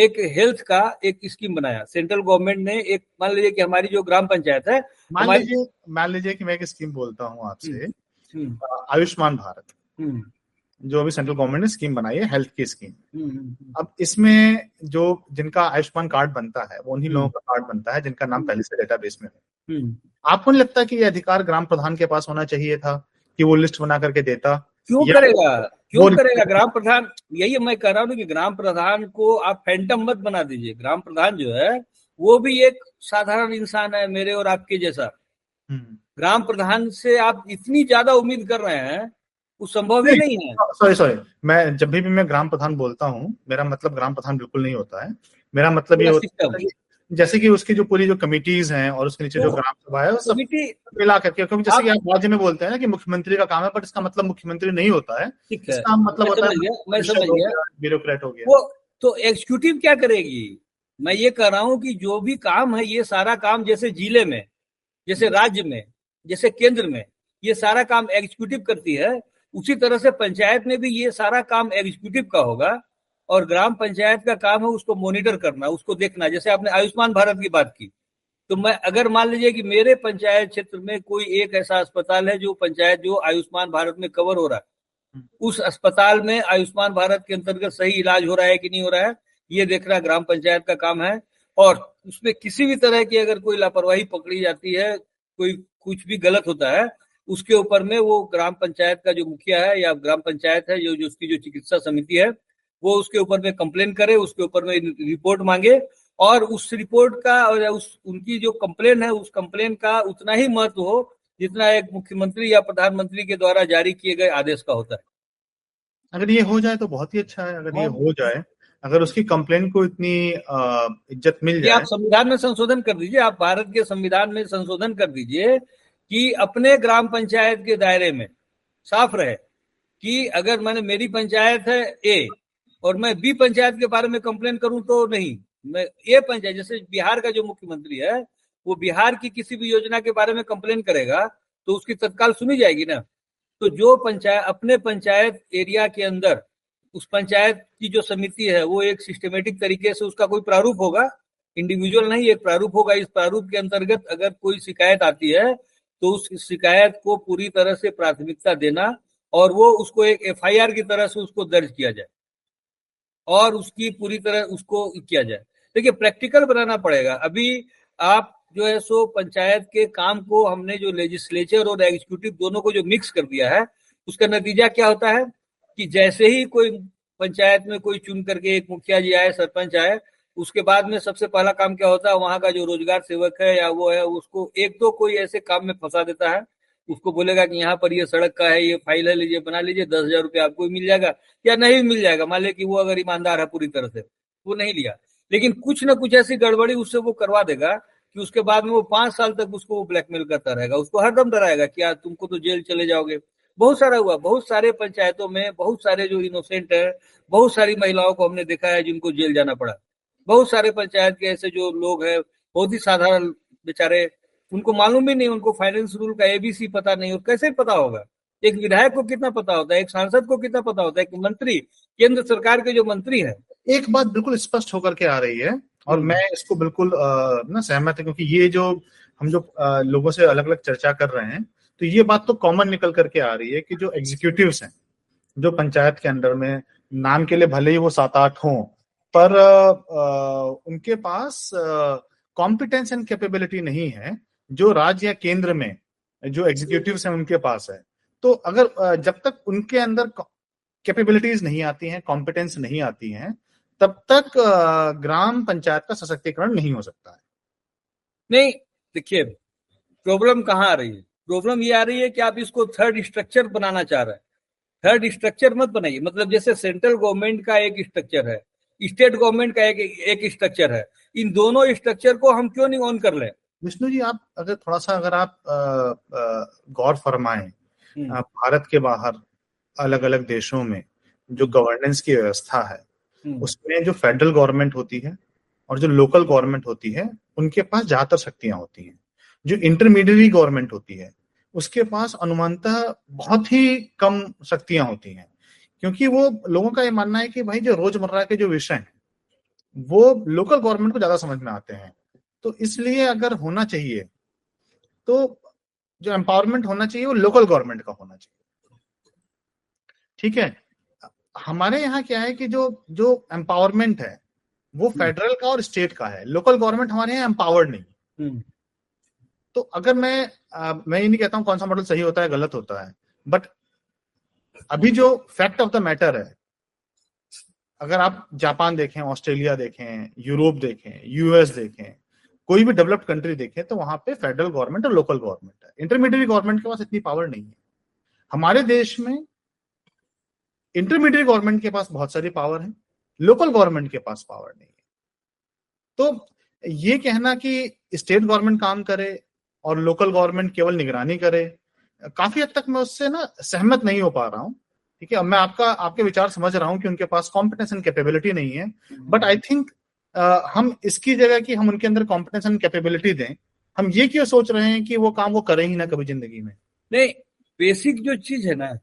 एक हेल्थ का एक स्कीम बनाया, सेंट्रल गवर्नमेंट ने एक, मान लीजिए कि हमारी जो ग्राम पंचायत है, मान लीजिए मान लीजिए कि मैं एक स्कीम बोलता हूँ आपसे, आयुष्मान भारत, जो अभी सेंट्रल गवर्नमेंट ने स्कीम बनाई है हेल्थ की स्कीम। अब इसमें जो जिनका आयुष्मान कार्ड बनता है वो उन्हीं लोगों का कार्ड बनता है जिनका नाम पहले से डेटाबेस में है। आपको नहीं लगता कि ये अधिकार ग्राम प्रधान के पास होना चाहिए था कि वो लिस्ट बना करके देता? क्यों करेगा क्यों करेगा ग्राम प्रधान? यही मैं कह रहा हूँ कि ग्राम प्रधान को आप फैंटम मत बना दीजिए। ग्राम प्रधान जो है वो भी एक साधारण इंसान है, मेरे और आपके जैसा। ग्राम प्रधान से आप इतनी ज्यादा उम्मीद कर रहे हैं, वो संभव ही नहीं है। सॉरी सॉरी मैं जब भी मैं ग्राम प्रधान बोलता हूँ, मेरा मतलब ग्राम प्रधान बिल्कुल नहीं होता है। मेरा मतलब ये होता है जैसे कि उसकी जो पूरी जो कमिटीज हैं और उसके नीचे जो ग्राम सभा है सब मिला करके, क्योंकि जैसे कि आप राज्य में बोलते हैं ना कि मुख्यमंत्री का काम है, बट इसका मतलब मुख्यमंत्री नहीं होता है, इसका मतलब होता है ब्यूरोक्रेट हो गया। तो एग्जीक्यूटिव क्या करेगी? मैं ये कह रहा हूँ कि जो भी काम है ये सारा काम जैसे जिले में, जैसे राज्य में, जैसे केंद्र में ये सारा काम एग्जीक्यूटिव करती है, उसी तरह से पंचायत में भी ये सारा काम एग्जीक्यूटिव का होगा। और ग्राम पंचायत का काम है उसको मॉनिटर करना, उसको देखना। जैसे आपने आयुष्मान भारत की बात की, तो मैं अगर मान लीजिए कि मेरे पंचायत क्षेत्र में कोई एक ऐसा अस्पताल है जो पंचायत जो आयुष्मान भारत में कवर हो रहा है, उस अस्पताल में आयुष्मान भारत के अंतर्गत सही इलाज हो रहा है कि नहीं हो रहा है ये देखना ग्राम पंचायत का काम है। और उसमें किसी भी तरह की अगर कोई लापरवाही पकड़ी जाती है, कोई कुछ भी गलत होता है, उसके ऊपर में वो ग्राम पंचायत का जो मुखिया है या ग्राम पंचायत है जो जो उसकी जो चिकित्सा समिति है वो उसके ऊपर में कंप्लेन करे, उसके ऊपर में रिपोर्ट मांगे। और उस रिपोर्ट का और उस उनकी जो कंप्लेन है उस कंप्लेन का उतना ही महत्व हो जितना एक मुख्यमंत्री या प्रधानमंत्री के द्वारा जारी किए गए आदेश का होता है। अगर ये हो जाए तो बहुत ही अच्छा है। अगर ये हो जाए, अगर उसकी कंप्लेन को इतनी इज्जत मिल जाए। आप संविधान में संशोधन कर दीजिए, आप भारत के संविधान में संशोधन कर दीजिए कि अपने ग्राम पंचायत के दायरे में साफ रहे कि अगर मैंने मेरी पंचायत है ए और मैं बी पंचायत के बारे में कंप्लेन करूं तो नहीं, मैं ए पंचायत, जैसे बिहार का जो मुख्यमंत्री है वो बिहार की किसी भी योजना के बारे में कंप्लेन करेगा तो उसकी तत्काल सुनी जाएगी ना। तो जो पंचायत अपने पंचायत एरिया के अंदर उस पंचायत की जो समिति है वो एक सिस्टमेटिक तरीके से उसका कोई प्रारूप होगा, इंडिविजुअल नहीं, एक प्रारूप होगा। इस प्रारूप के अंतर्गत अगर कोई शिकायत आती है तो उस शिकायत को पूरी तरह से प्राथमिकता देना और वो उसको एक एफ आई आर की तरह से उसको दर्ज किया जाए और उसकी पूरी तरह उसको किया जाए। देखिए प्रैक्टिकल बनाना पड़ेगा। अभी आप जो है सो पंचायत के काम को हमने जो लेजिस्लेचर और एग्जीक्यूटिव दोनों को जो मिक्स कर दिया है, उसका नतीजा क्या होता है कि जैसे ही कोई पंचायत में कोई चुन करके एक मुखिया जी आए, सरपंच आए, उसके बाद में सबसे पहला काम क्या होता है, वहां का जो रोजगार सेवक है या वो है उसको एक तो कोई ऐसे काम में फंसा देता है, उसको बोलेगा कि यहाँ पर ये सड़क का है, ये फाइल है, लीजिए बना लीजिए, दस हजार रुपया आपको मिल जाएगा या नहीं मिल जाएगा। मान ले कि वो अगर ईमानदार है पूरी तरह से वो नहीं लिया, लेकिन कुछ ना कुछ ऐसी गड़बड़ी उससे वो करवा देगा कि उसके बाद में वो पांच साल तक उसको वो ब्लैकमेल करता रहेगा, उसको हरदम डराएगा कि यार तुमको तो जेल चले जाओगे। बहुत सारा हुआ, बहुत सारे पंचायतों में बहुत सारे जो इनोसेंट है, बहुत सारी महिलाओं को हमने देखा है जिनको जेल जाना पड़ा। बहुत सारे पंचायत के ऐसे जो लोग हैं बहुत ही साधारण बेचारे, उनको मालूम भी नहीं, उनको फाइनेंस रूल का एबीसी पता नहीं, और कैसे पता होगा? एक विधायक को कितना पता होता है, एक सांसद को कितना पता होता है, एक मंत्री, केंद्र सरकार के जो मंत्री है। एक बात बिल्कुल स्पष्ट होकर के आ रही है और मैं इसको बिल्कुल ना सहमत है, क्योंकि ये जो हम जो आ, लोगों से अलग अलग चर्चा कर रहे हैं तो ये बात तो कॉमन निकल करके आ रही है कि जो एग्जीक्यूटिव्स हैं जो पंचायत के अंडर में नाम के लिए भले ही वो सात आठ हों, पर उनके पास कॉम्पिटेंस एंड कैपेबिलिटी नहीं है जो राज्य या केंद्र में जो एग्जीक्यूटिव्स हैं उनके पास है। तो अगर जब तक उनके अंदर कैपेबिलिटीज नहीं आती हैं, कॉम्पिटेंस नहीं आती हैं, तब तक ग्राम पंचायत का सशक्तिकरण नहीं हो सकता है। नहीं, देखिए प्रॉब्लम कहाँ आ रही है? प्रॉब्लम ये आ रही है कि आप इसको थर्ड स्ट्रक्चर बनाना चाह रहे हैं। थर्ड स्ट्रक्चर मत बनाइए, मतलब जैसे सेंट्रल गवर्नमेंट का एक स्ट्रक्चर है, स्टेट गवर्नमेंट का एक एक स्ट्रक्चर है, इन दोनों स्ट्रक्चर को हम क्यों नहीं ऑन कर लें? विष्णु जी, आप अगर थोड़ा सा अगर आप गौर फरमाएं, भारत के बाहर अलग अलग देशों में जो गवर्नेंस की व्यवस्था है उसमें जो फेडरल गवर्नमेंट होती है और जो लोकल गवर्नमेंट होती है उनके पास ज्यादातर शक्तियां होती हैं। जो इंटरमीडियरी गवर्नमेंट होती है उसके पास अनुमानतः बहुत ही कम शक्तियां होती हैं, क्योंकि वो लोगों का ये मानना है कि भाई जो रोजमर्रा के जो विषय हैं वो लोकल गवर्नमेंट को ज्यादा समझ में आते हैं। तो इसलिए अगर होना चाहिए तो जो एम्पावरमेंट होना चाहिए वो लोकल गवर्नमेंट का होना चाहिए। ठीक है, हमारे यहाँ क्या है कि जो जो एम्पावरमेंट है वो फेडरल का और स्टेट का है, लोकल गवर्नमेंट हमारे यहाँ एम्पावर्ड नहीं है। तो अगर मैं मैं ये नहीं कहता हूँ कौन सा मॉडल सही होता है गलत होता है, बट अभी जो फैक्ट ऑफ द मैटर है, अगर आप जापान देखें, ऑस्ट्रेलिया देखें, यूरोप देखें, यूएस देखें, कोई भी डेवलप्ड कंट्री देखें, तो वहां पे फेडरल गवर्नमेंट और लोकल गवर्नमेंट है। इंटरमीडिएट गवर्नमेंट के पास इतनी पावर नहीं है। हमारे देश में इंटरमीडिएट गवर्नमेंट के पास बहुत सारी पावर है, लोकल गवर्नमेंट के पास पावर नहीं है। तो ये कहना कि स्टेट गवर्नमेंट काम करे और लोकल गवर्नमेंट केवल निगरानी करे, काफी हद तक मैं उससे ना सहमत नहीं हो पा रहा हूँ। ठीक है, अब मैं आपका आपके विचार समझ रहा हूँ कि उनके पास कॉम्पिटेंस एंड कैपेबिलिटी नहीं है, बट आई थिंक हम इसकी जगह कि हम उनके अंदर कॉम्पिटेंस एंड कैपेबिलिटी दें, हम ये क्यों सोच रहे हैं कि वो काम वो करें ही ना कभी जिंदगी में। नहीं, बेसिक जो चीज है ना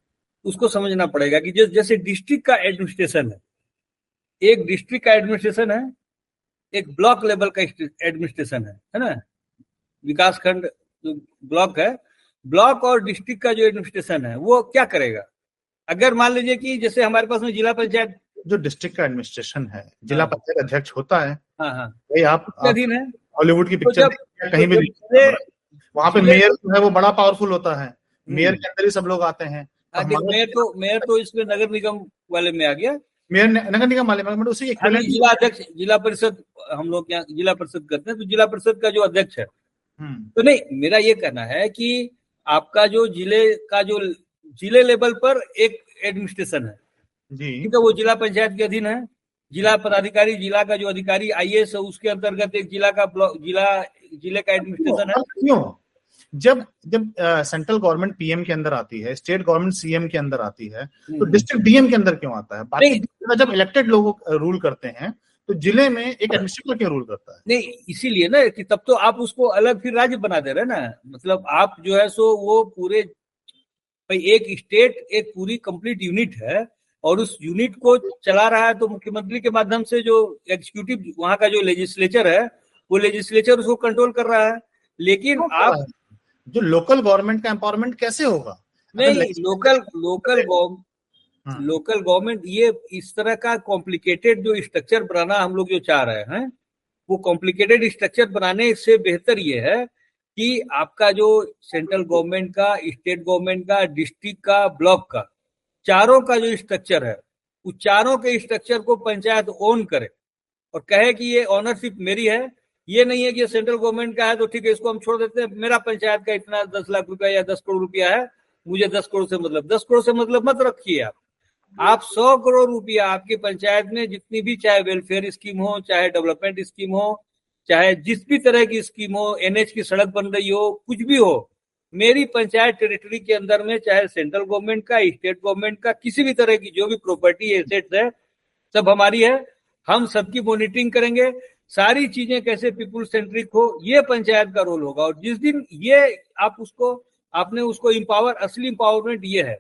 उसको समझना पड़ेगा कि जैसे डिस्ट्रिक्ट का एडमिनिस्ट्रेशन है, एक डिस्ट्रिक्ट का एडमिनिस्ट्रेशन है, एक ब्लॉक लेवल का एडमिनिस्ट्रेशन है, है ना, विकास खंड जो ब्लॉक है, ब्लॉक और डिस्ट्रिक्ट का जो एडमिनिस्ट्रेशन है वो क्या करेगा। अगर मान लीजिए कि जैसे हमारे पास में जिला पंचायत, जो डिस्ट्रिक्ट का एडमिनिस्ट्रेशन है, जिला पंचायत अध्यक्ष होता है, भाई आप अधीन है, हॉलीवुड की पिक्चर कहीं भी वहां पे मेयर जो है वो बड़ा पावरफुल होता है, मेयर के अंदर ही सब लोग आते हैं। मेयर तो मेयर तो इसमें नगर निगम वाले में आ गया, मेयर नगर निगम वाले में, मतलब उसी इक्विवेलेंट जिला अध्यक्ष, जिला परिषद, हम लोग यहाँ जिला परिषद करते हैं, तो जिला परिषद का जो अध्यक्ष है। तो नहीं, मेरा ये कहना है कि आपका जो जिले का जो जिले लेवल पर एक एडमिनिस्ट्रेशन है जी, तो वो जिला पंचायत के अधीन है, जिला पदाधिकारी, जिला का जो अधिकारी आईएएस है उसके अंतर्गत एक जिला का जिला जिले का एडमिनिस्ट्रेशन है। क्यों जब जब सेंट्रल गवर्नमेंट पीएम के अंदर आती है, स्टेट गवर्नमेंट सीएम के अंदर आती है, तो डिस्ट्रिक्ट डीएम के अंदर क्यों आता है? बाकी जब इलेक्टेड लोग रूल करते हैं तो जिले में एक एडमिनिस्ट्रेटर क्यों रूल करता है? नहीं, इसीलिए ना कि तब तो आप उसको अलग फिर राज्य बना दे रहे ना, मतलब आप जो है सो वो पूरे भाई एक स्टेट एक पूरी कंप्लीट यूनिट है और उस यूनिट को चला रहा है, तो मुख्यमंत्री के माध्यम से जो एग्जीक्यूटिव वहां का जो लेजिस्लेचर है वो लेजिस्लेचर उसको कंट्रोल कर रहा है। लेकिन आप जो लोकल गवर्नमेंट का एम्पावरमेंट कैसे होगा? नहीं, लोकल लोकल लोकल गवर्नमेंट ये इस तरह का कॉम्प्लिकेटेड जो स्ट्रक्चर बनाना हम लोग जो चाह रहे हैं, वो कॉम्प्लिकेटेड स्ट्रक्चर बनाने से बेहतर ये है कि आपका जो सेंट्रल गवर्नमेंट का, स्टेट गवर्नमेंट का, डिस्ट्रिक्ट का, ब्लॉक का, चारों का जो स्ट्रक्चर है उस चारों के स्ट्रक्चर को पंचायत ओन करे और कहे कि ये ओनरशिप मेरी है, ये नहीं है कि सेंट्रल गवर्नमेंट का है तो ठीक है इसको हम छोड़ देते हैं, मेरा पंचायत का इतना दस लाख रुपया या दस करोड़ रुपया है, मुझे दस करोड़ से मतलब दस करोड़ से मतलब मत रखिए आप। आप सौ करोड़ रुपया आपकी पंचायत में जितनी भी, चाहे वेलफेयर स्कीम हो, चाहे डेवलपमेंट स्कीम हो, चाहे जिस भी तरह की स्कीम हो, एनएच की सड़क बन रही हो, कुछ भी हो, मेरी पंचायत टेरिटरी के अंदर में चाहे सेंट्रल गवर्नमेंट का, स्टेट गवर्नमेंट का, किसी भी तरह की जो भी प्रॉपर्टी एसेट्स है सब हमारी है, हम सबकी मॉनिटरिंग करेंगे, सारी चीजें कैसे पीपुल सेंट्रिक हो, ये पंचायत का रोल होगा। और जिस दिन ये आप उसको आपने उसको इम्पावर, असली इम्पावरमेंट ये है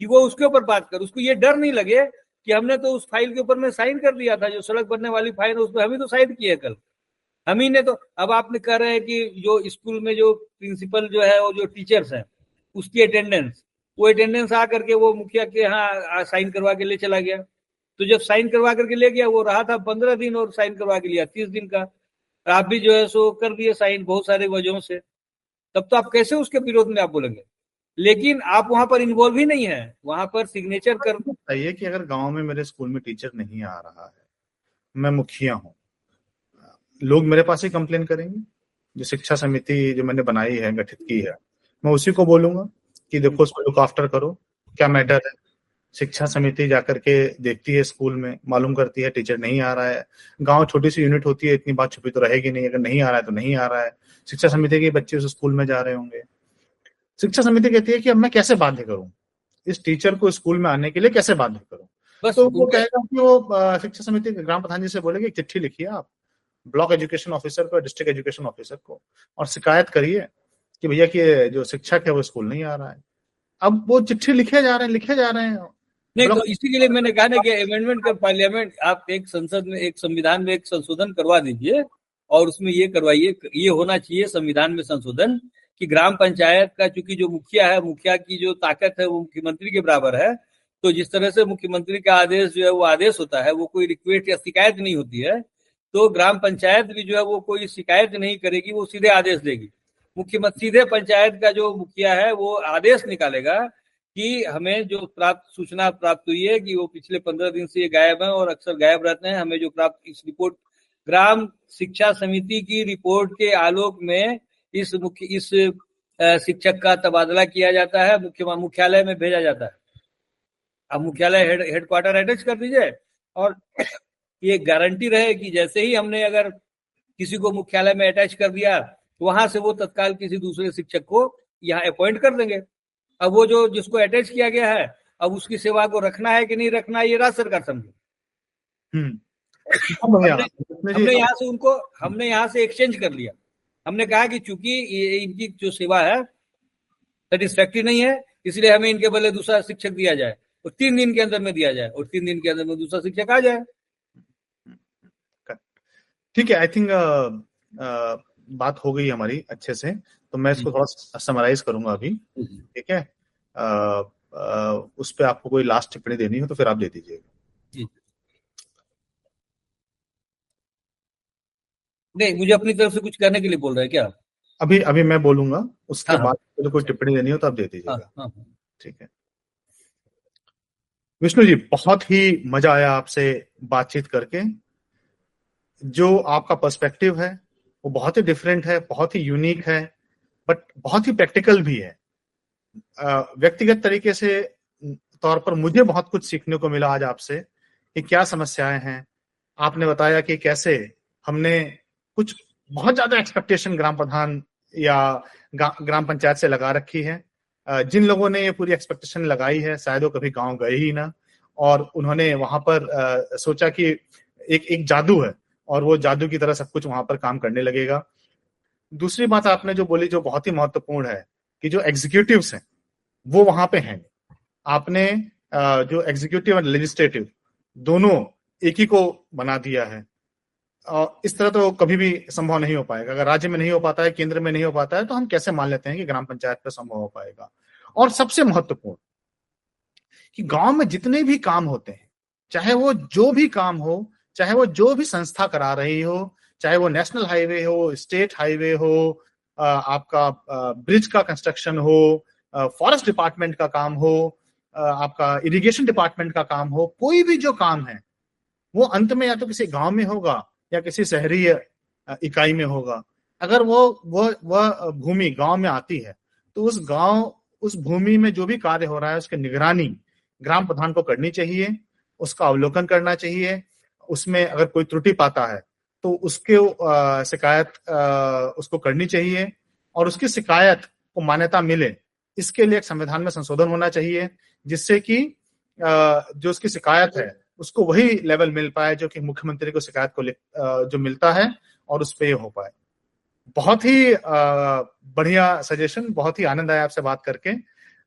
कि वो उसके ऊपर बात कर, उसको ये डर नहीं लगे कि हमने तो उस फाइल के ऊपर में साइन कर दिया था, जो सड़क बनने वाली फाइल है उसमें हम ही तो साइन किया कल, हम ही ने तो। अब आपने कह रहे हैं कि जो स्कूल में जो प्रिंसिपल जो है और जो टीचर्स हैं उसकी अटेंडेंस, वो अटेंडेंस आ करके वो मुखिया के यहाँ साइन करवा के ले चला गया, तो जब साइन करवा करके ले गया वो रहा था पंद्रह दिन और साइन करवा के लिया तीस दिन का, आप भी जो है सो कर दिए साइन बहुत सारे वजहों से, तब तो आप कैसे उसके विरोध में आप बोलेंगे? लेकिन आप वहां पर इन्वॉल्व ही नहीं है, वहां पर सिग्नेचर कर बताइए कि अगर गांव में मेरे स्कूल में टीचर नहीं आ रहा है, मैं मुखिया हूँ, लोग मेरे पास ही कंप्लेन करेंगे। जो शिक्षा समिति जो मैंने बनाई है, गठित की है, मैं उसी को बोलूंगा कि देखो उसको लुक आफ्टर करो, क्या मैटर है। शिक्षा समिति जाकर के देखती है स्कूल में, मालूम करती है टीचर नहीं आ रहा है, गांव छोटी सी यूनिट होती है, इतनी बात छुपी तो रहेगी नहीं, अगर नहीं आ रहा है तो नहीं आ रहा है। शिक्षा समिति के बच्चे उस स्कूल में जा रहे होंगे, शिक्षा समिति कहती है कि अब मैं कैसे बाध्य करूं इस टीचर को स्कूल में आने के लिए, कैसे बाध्य करूं? बस तो वो कहेगा कि वो शिक्षा समिति के ग्राम प्रधान जी से बोलेगी चिट्ठी लिखिए आप ब्लॉक एजुकेशन ऑफिसर को, डिस्ट्रिक्ट एजुकेशन ऑफिसर को, और शिकायत करिए कि भैया कि जो शिक्षक है वो स्कूल नहीं आ रहा है। अब वो चिट्ठी लिखे जा रहे हैं लिखे जा रहे हैं नहीं, तो इसी के लिए मैंने कहा ना कि अमेंडमेंट कर पार्लियामेंट आप एक संसद में, एक संविधान में एक संशोधन करवा दीजिए और उसमें ये करवाइए, ये होना चाहिए संविधान में संशोधन कि ग्राम पंचायत का, चूंकि जो मुखिया है, मुखिया की जो ताकत है वो मुख्यमंत्री के बराबर है, तो जिस तरह से मुख्यमंत्री का आदेश जो है वो आदेश होता है, वो कोई रिक्वेस्ट या शिकायत नहीं होती है, तो ग्राम पंचायत भी जो है वो कोई शिकायत नहीं करेगी, वो सीधे आदेश देगी मुख्यमंत्री, सीधे पंचायत का जो मुखिया है वो आदेश निकालेगा कि हमें जो प्राप्त सूचना प्राप्त हुई है कि वो पिछले पंद्रह दिन से ये गायब है और अक्सर गायब रहते हैं, हमें जो प्राप्त इस रिपोर्ट ग्राम शिक्षा समिति की रिपोर्ट के आलोक में इस मुख्य इस शिक्षक का तबादला किया जाता है, मुख्य मुख्यालय में भेजा जाता है। अब मुख्यालय हेड हेडक्वार्टर एटैच कर दीजिए और ये गारंटी रहे कि जैसे ही हमने अगर किसी को मुख्यालय में अटैच कर दिया, वहां से वो तत्काल किसी दूसरे शिक्षक को यहाँ अपॉइंट कर देंगे। अब वो जो जिसको अटैच किया गया है, अब उसकी सेवा को रखना है कि नहीं रखना है, ये राज्य सरकार समझे। हमने यहाँ से उनको हमने यहाँ से एक्सचेंज कर लिया। हमने कहा कि चूंकि इनकी जो सेवा है सेटिस्फैक्ट्री नहीं है, इसलिए हमें इनके बदले दूसरा शिक्षक दिया जाए और तीन दिन के अंदर में दिया जाए और तीन दिन के अंदर में दूसरा शिक्षक आ जाए। ठीक है, आई थिंक बात हो गई हमारी अच्छे से, तो मैं इसको थोड़ा समराइज करूंगा अभी। ठीक है, उस पे आपको कोई लास्ट टिप्पणी देनी हो तो फिर आप दे दीजिएगा। नहीं, मुझे अपनी तरफ से कुछ करने के लिए बोल रहे हैं क्या? अभी अभी मैं बोलूंगा, उसके हाँ, बाद हाँ, कोई टिप्पणी देनी हो तो आप दे दीजिएगा। हाँ, हाँ, ठीक है। विष्णु जी, बहुत ही मजा आया आपसे बातचीत करके। जो आपका पर्सपेक्टिव है वो बहुत ही डिफरेंट है, बहुत ही यूनिक है, बट बहुत ही प्रैक्टिकल भी है। व्यक्तिगत तरीके से तौर पर मुझे बहुत कुछ सीखने को मिला आज आपसे कि क्या समस्याएं हैं। आपने बताया कि कैसे हमने कुछ बहुत ज्यादा एक्सपेक्टेशन ग्राम प्रधान या ग्राम पंचायत से लगा रखी है। जिन लोगों ने ये पूरी एक्सपेक्टेशन लगाई है शायद वो कभी गाँव गए ही ना, और उन्होंने वहां पर आ, सोचा कि एक एक जादू है और वो जादू की तरह सब कुछ वहां पर काम करने लगेगा। दूसरी बात आपने जो बोली जो बहुत ही महत्वपूर्ण है कि जो एग्जीक्यूटिव्स हैं वो वहां पे हैं। आपने जो एग्जीक्यूटिव और लेजिस्लेटिव दोनों एक ही को बना दिया है, और इस तरह तो कभी भी संभव नहीं हो पाएगा। अगर राज्य में नहीं हो पाता है, केंद्र में नहीं हो पाता है, तो हम कैसे मान लेते हैं कि ग्राम पंचायत पर संभव हो पाएगा। और सबसे महत्वपूर्ण कि गाँव में जितने भी काम होते हैं, चाहे वो जो भी काम हो, चाहे वो जो भी संस्था करा रही हो, चाहे वो नेशनल हाईवे हो, स्टेट हाईवे हो, आपका ब्रिज का कंस्ट्रक्शन हो, फॉरेस्ट डिपार्टमेंट का काम हो, आपका इरिगेशन डिपार्टमेंट का काम हो, कोई भी जो काम है वो अंत में या तो किसी गांव में होगा या किसी शहरी इकाई में होगा। अगर वो वो वह भूमि गांव में आती है तो उस गांव उस भूमि में जो भी कार्य हो रहा है उसकी निगरानी ग्राम प्रधान को करनी चाहिए, उसका अवलोकन करना चाहिए। उसमें अगर कोई त्रुटि पाता है तो उसके आ, शिकायत आ, उसको करनी चाहिए, और उसकी शिकायत को मान्यता मिले इसके लिए एक संविधान में संशोधन होना चाहिए, जिससे कि आ, जो उसकी शिकायत है उसको वही लेवल मिल पाए जो कि मुख्यमंत्री को शिकायत को आ, जो मिलता है, और उस पर हो पाए। बहुत ही आ, बढ़िया सजेशन, बहुत ही आनंद आया आपसे बात करके।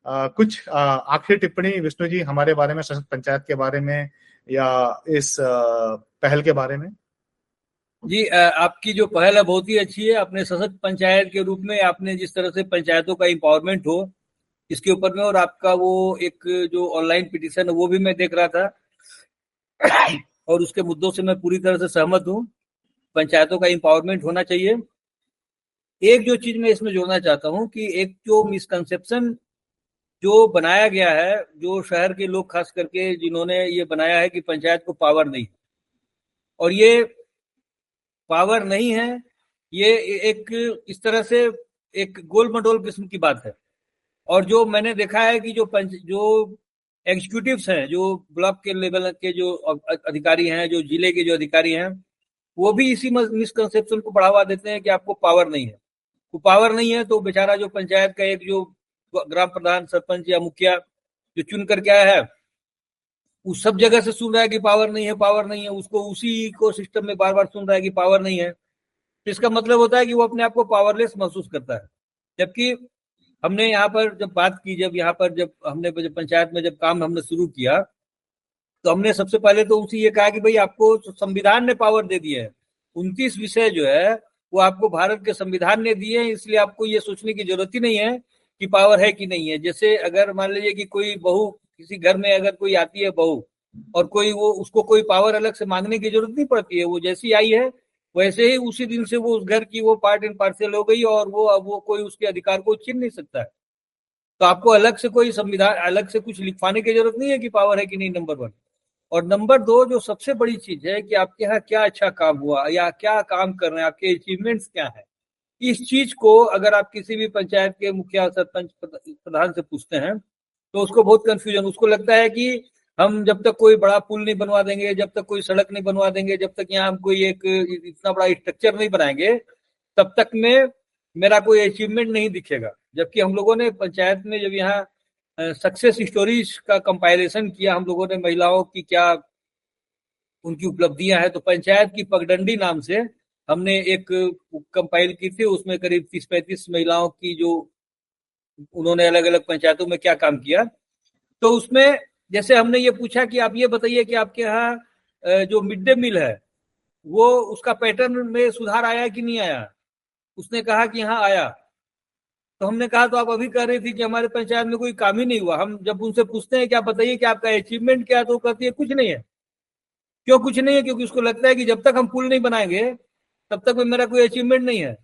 आ, कुछ आखिरी टिप्पणी विष्णु जी हमारे बारे में, शासन पंचायत के बारे में या इस पहल के बारे में? जी, आपकी जो पहल है बहुत ही अच्छी है। आपने सशक्त पंचायत के रूप में आपने जिस तरह से पंचायतों का एम्पावरमेंट हो इसके ऊपर में, और आपका वो एक जो ऑनलाइन पिटीशन है वो भी मैं देख रहा था और उसके मुद्दों से मैं पूरी तरह से सहमत हूँ। पंचायतों का एम्पावरमेंट होना चाहिए। एक जो चीज मैं इसमें जोड़ना चाहता हूँ कि एक जो मिसकंसेप्शन जो बनाया गया है, जो शहर के लोग खास करके जिन्होंने ये बनाया है कि पंचायत को पावर नहीं, और ये पावर नहीं है, ये एक इस तरह से एक गोल मटोल किस्म की बात है। और जो मैंने देखा है कि जो पंच जो एग्जीक्यूटिव्स हैं, जो ब्लॉक के लेवल के जो अधिकारी हैं, जो जिले के जो अधिकारी हैं, वो भी इसी मिसकंसेप्शन को बढ़ावा देते हैं कि आपको पावर नहीं है। तो पावर नहीं है तो बेचारा जो पंचायत का एक जो ग्राम प्रधान, सरपंच या मुखिया जो चुन कर क्या है, उस सब जगह से सुन रहा है कि पावर नहीं है, पावर नहीं है, उसको उसी इको सिस्टम में बार बार सुन रहा है कि पावर नहीं है। तो इसका मतलब होता है कि वो अपने आप को पावरलेस महसूस करता है। जबकि हमने यहाँ पर जब बात की, जब यहाँ पर जब हमने जब पंचायत में जब काम हमने शुरू किया, तो हमने सबसे पहले तो उनसे ये कहा कि भाई आपको संविधान ने पावर दे दी है, उनतीस विषय जो है वो आपको भारत के संविधान ने दिए हैं, इसलिए आपको ये सोचने की जरूरत ही नहीं है कि पावर है कि नहीं है। जैसे अगर मान लीजिए कि कोई बहू किसी घर में अगर कोई आती है बहू, और कोई वो उसको कोई पावर अलग से मांगने की जरूरत नहीं पड़ती है, वो जैसी आई है वैसे ही उसी दिन से वो उस घर की वो पार्ट एंड पार्सल हो गई, और वो अब वो कोई उसके अधिकार को छीन नहीं सकता है। तो आपको अलग से कोई संविधान अलग से कुछ लिखवाने की जरूरत नहीं है कि पावर है कि नहीं, नंबर वन। और नंबर दो, जो सबसे बड़ी चीज है कि आपके यहाँ क्या अच्छा काम हुआ या क्या काम कर रहे हैं, आपके अचीवमेंट्स क्या है, इस चीज को अगर आप किसी भी पंचायत के मुखिया, सरपंच, प्रधान से पूछते हैं तो उसको बहुत कंफ्यूजन, उसको लगता है कि हम जब तक कोई बड़ा पुल नहीं बनवा देंगे, जब तक कोई सड़क नहीं बनवा देंगे, जब तक यहाँ हम कोई एक इतना बड़ा स्ट्रक्चर नहीं बनाएंगे, तब तक में मेरा कोई अचीवमेंट नहीं दिखेगा। जबकि हम लोगों ने पंचायत में जब यहाँ सक्सेस स्टोरीज का कंपाइलेशन किया, हम लोगों ने महिलाओं की क्या उनकी उपलब्धियां हैं, तो पंचायत की पगडंडी नाम से हमने एक कंपाइल की थी। उसमें करीब तीस पैंतीस महिलाओं की जो उन्होंने अलग अलग पंचायतों में क्या काम किया, तो उसमें जैसे हमने ये पूछा कि आप ये बताइए कि आपके यहाँ जो मिड डे मील है वो उसका पैटर्न में सुधार आया कि नहीं आया, उसने कहा कि हाँ आया। तो हमने कहा तो आप अभी कह रही थी कि हमारे पंचायत में कोई काम ही नहीं हुआ। हम जब उनसे पूछते हैं कि आप बताइए कि आपका अचीवमेंट क्या है, तो कहती है कुछ नहीं है। क्यों कुछ नहीं है? क्योंकि उसको लगता है कि जब तक हम पुल नहीं बनाएंगे तब तक मेरा कोई अचीवमेंट नहीं है।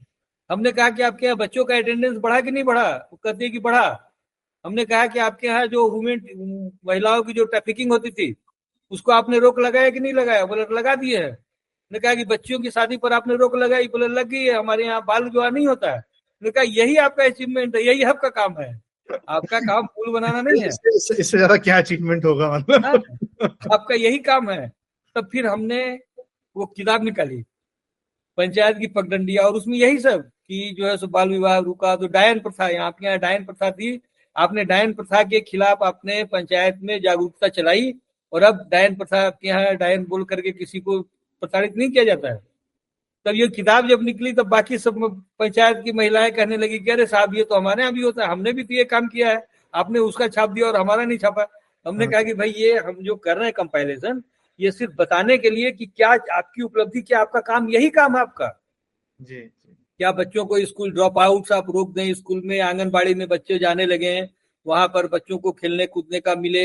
हमने कहा कि आपके यहाँ बच्चों का अटेंडेंस बढ़ा कि नहीं बढ़ा, वो कहती है कि बढ़ा। हमने कहा कि आपके यहाँ जो वुमेन महिलाओं की जो ट्रैफिकिंग होती थी उसको आपने रोक लगाया कि नहीं लगाया, बोले लगा दिए है। हमने कहा कि बच्चियों की शादी पर आपने रोक लगाई, बोले लग गई है, हमारे यहाँ बाल विवाह नहीं होता है। हमने कहा यही आपका अचीवमेंट है, यही आपका काम है। आपका काम पुल बनाना नहीं है, इससे ज्यादा क्या अचीवमेंट होगा, मतलब आपका यही काम है। तब फिर हमने वो किताब निकाली पंचायत की पगडंडी, और उसमें यही सब कि जो है सो बाल विवाह रुका। तो डायन प्रथा, यहाँ आपके यहाँ डायन प्रथा थी, आपने डायन प्रथा के खिलाफ आपने पंचायत में जागरूकता चलाई, और अब डायन प्रथा आपके यहाँ डायन बोल करके किसी को प्रताड़ित नहीं किया जाता है। तब ये किताब जब निकली तब बाकी सब पंचायत की महिलाएं कहने लगी कि अरे साहब ये तो हमारे यहाँ भी होता है, हमने भी तो ये काम किया है, आपने उसका छाप दिया और हमारा नहीं छापा। हमने कहा कि भाई ये हम जो कर रहे हैं कंपाइलेशन, ये सिर्फ बताने के लिए कि क्या आपकी उपलब्धि, क्या आपका काम यही काम है आपका जी। क्या बच्चों को स्कूल ड्रॉप आउट आप रोक दें, स्कूल में आंगनबाड़ी में बच्चे जाने लगे हैं, वहां पर बच्चों को खेलने कूदने का मिले,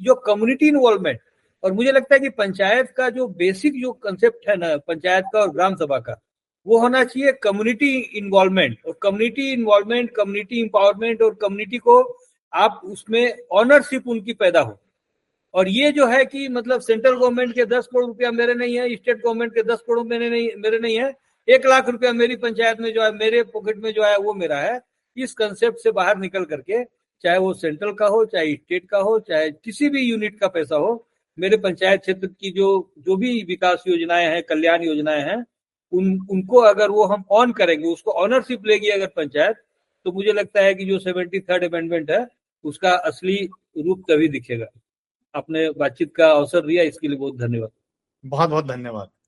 जो कम्युनिटी इन्वॉल्वमेंट। और मुझे लगता है कि पंचायत का जो बेसिक जो कंसेप्ट है ना पंचायत का और ग्राम सभा का, वो होना चाहिए कम्युनिटी इन्वॉल्वमेंट। और कम्युनिटी इन्वॉल्वमेंट, कम्युनिटी एम्पावरमेंट, और कम्युनिटी को आप उसमें ऑनरशिप उनकी पैदा हो। और ये जो है कि मतलब सेंट्रल गवर्नमेंट के दस करोड़ रुपया मेरे नहीं है, स्टेट गवर्नमेंट के दस करोड़ मेरे नहीं मेरे नहीं है, एक लाख रुपया मेरी पंचायत में जो है मेरे पॉकेट में जो है वो मेरा है। इस कंसेप्ट से बाहर निकल करके चाहे वो सेंट्रल का हो, चाहे स्टेट का हो, चाहे किसी भी यूनिट का पैसा हो, मेरे पंचायत क्षेत्र की जो जो भी विकास योजनाएं हैं, कल्याण योजनाएं हैं, उन उनको अगर वो हम ऑन करेंगे, उसको ऑनरशिप लेगी अगर पंचायत, तो मुझे लगता है कि जो सेवेंटी थर्ड अमेंडमेंट है उसका असली रूप तभी दिखेगा। आपने बातचीत का अवसर दिया, इसके लिए बहुत धन्यवाद। बहुत बहुत धन्यवाद।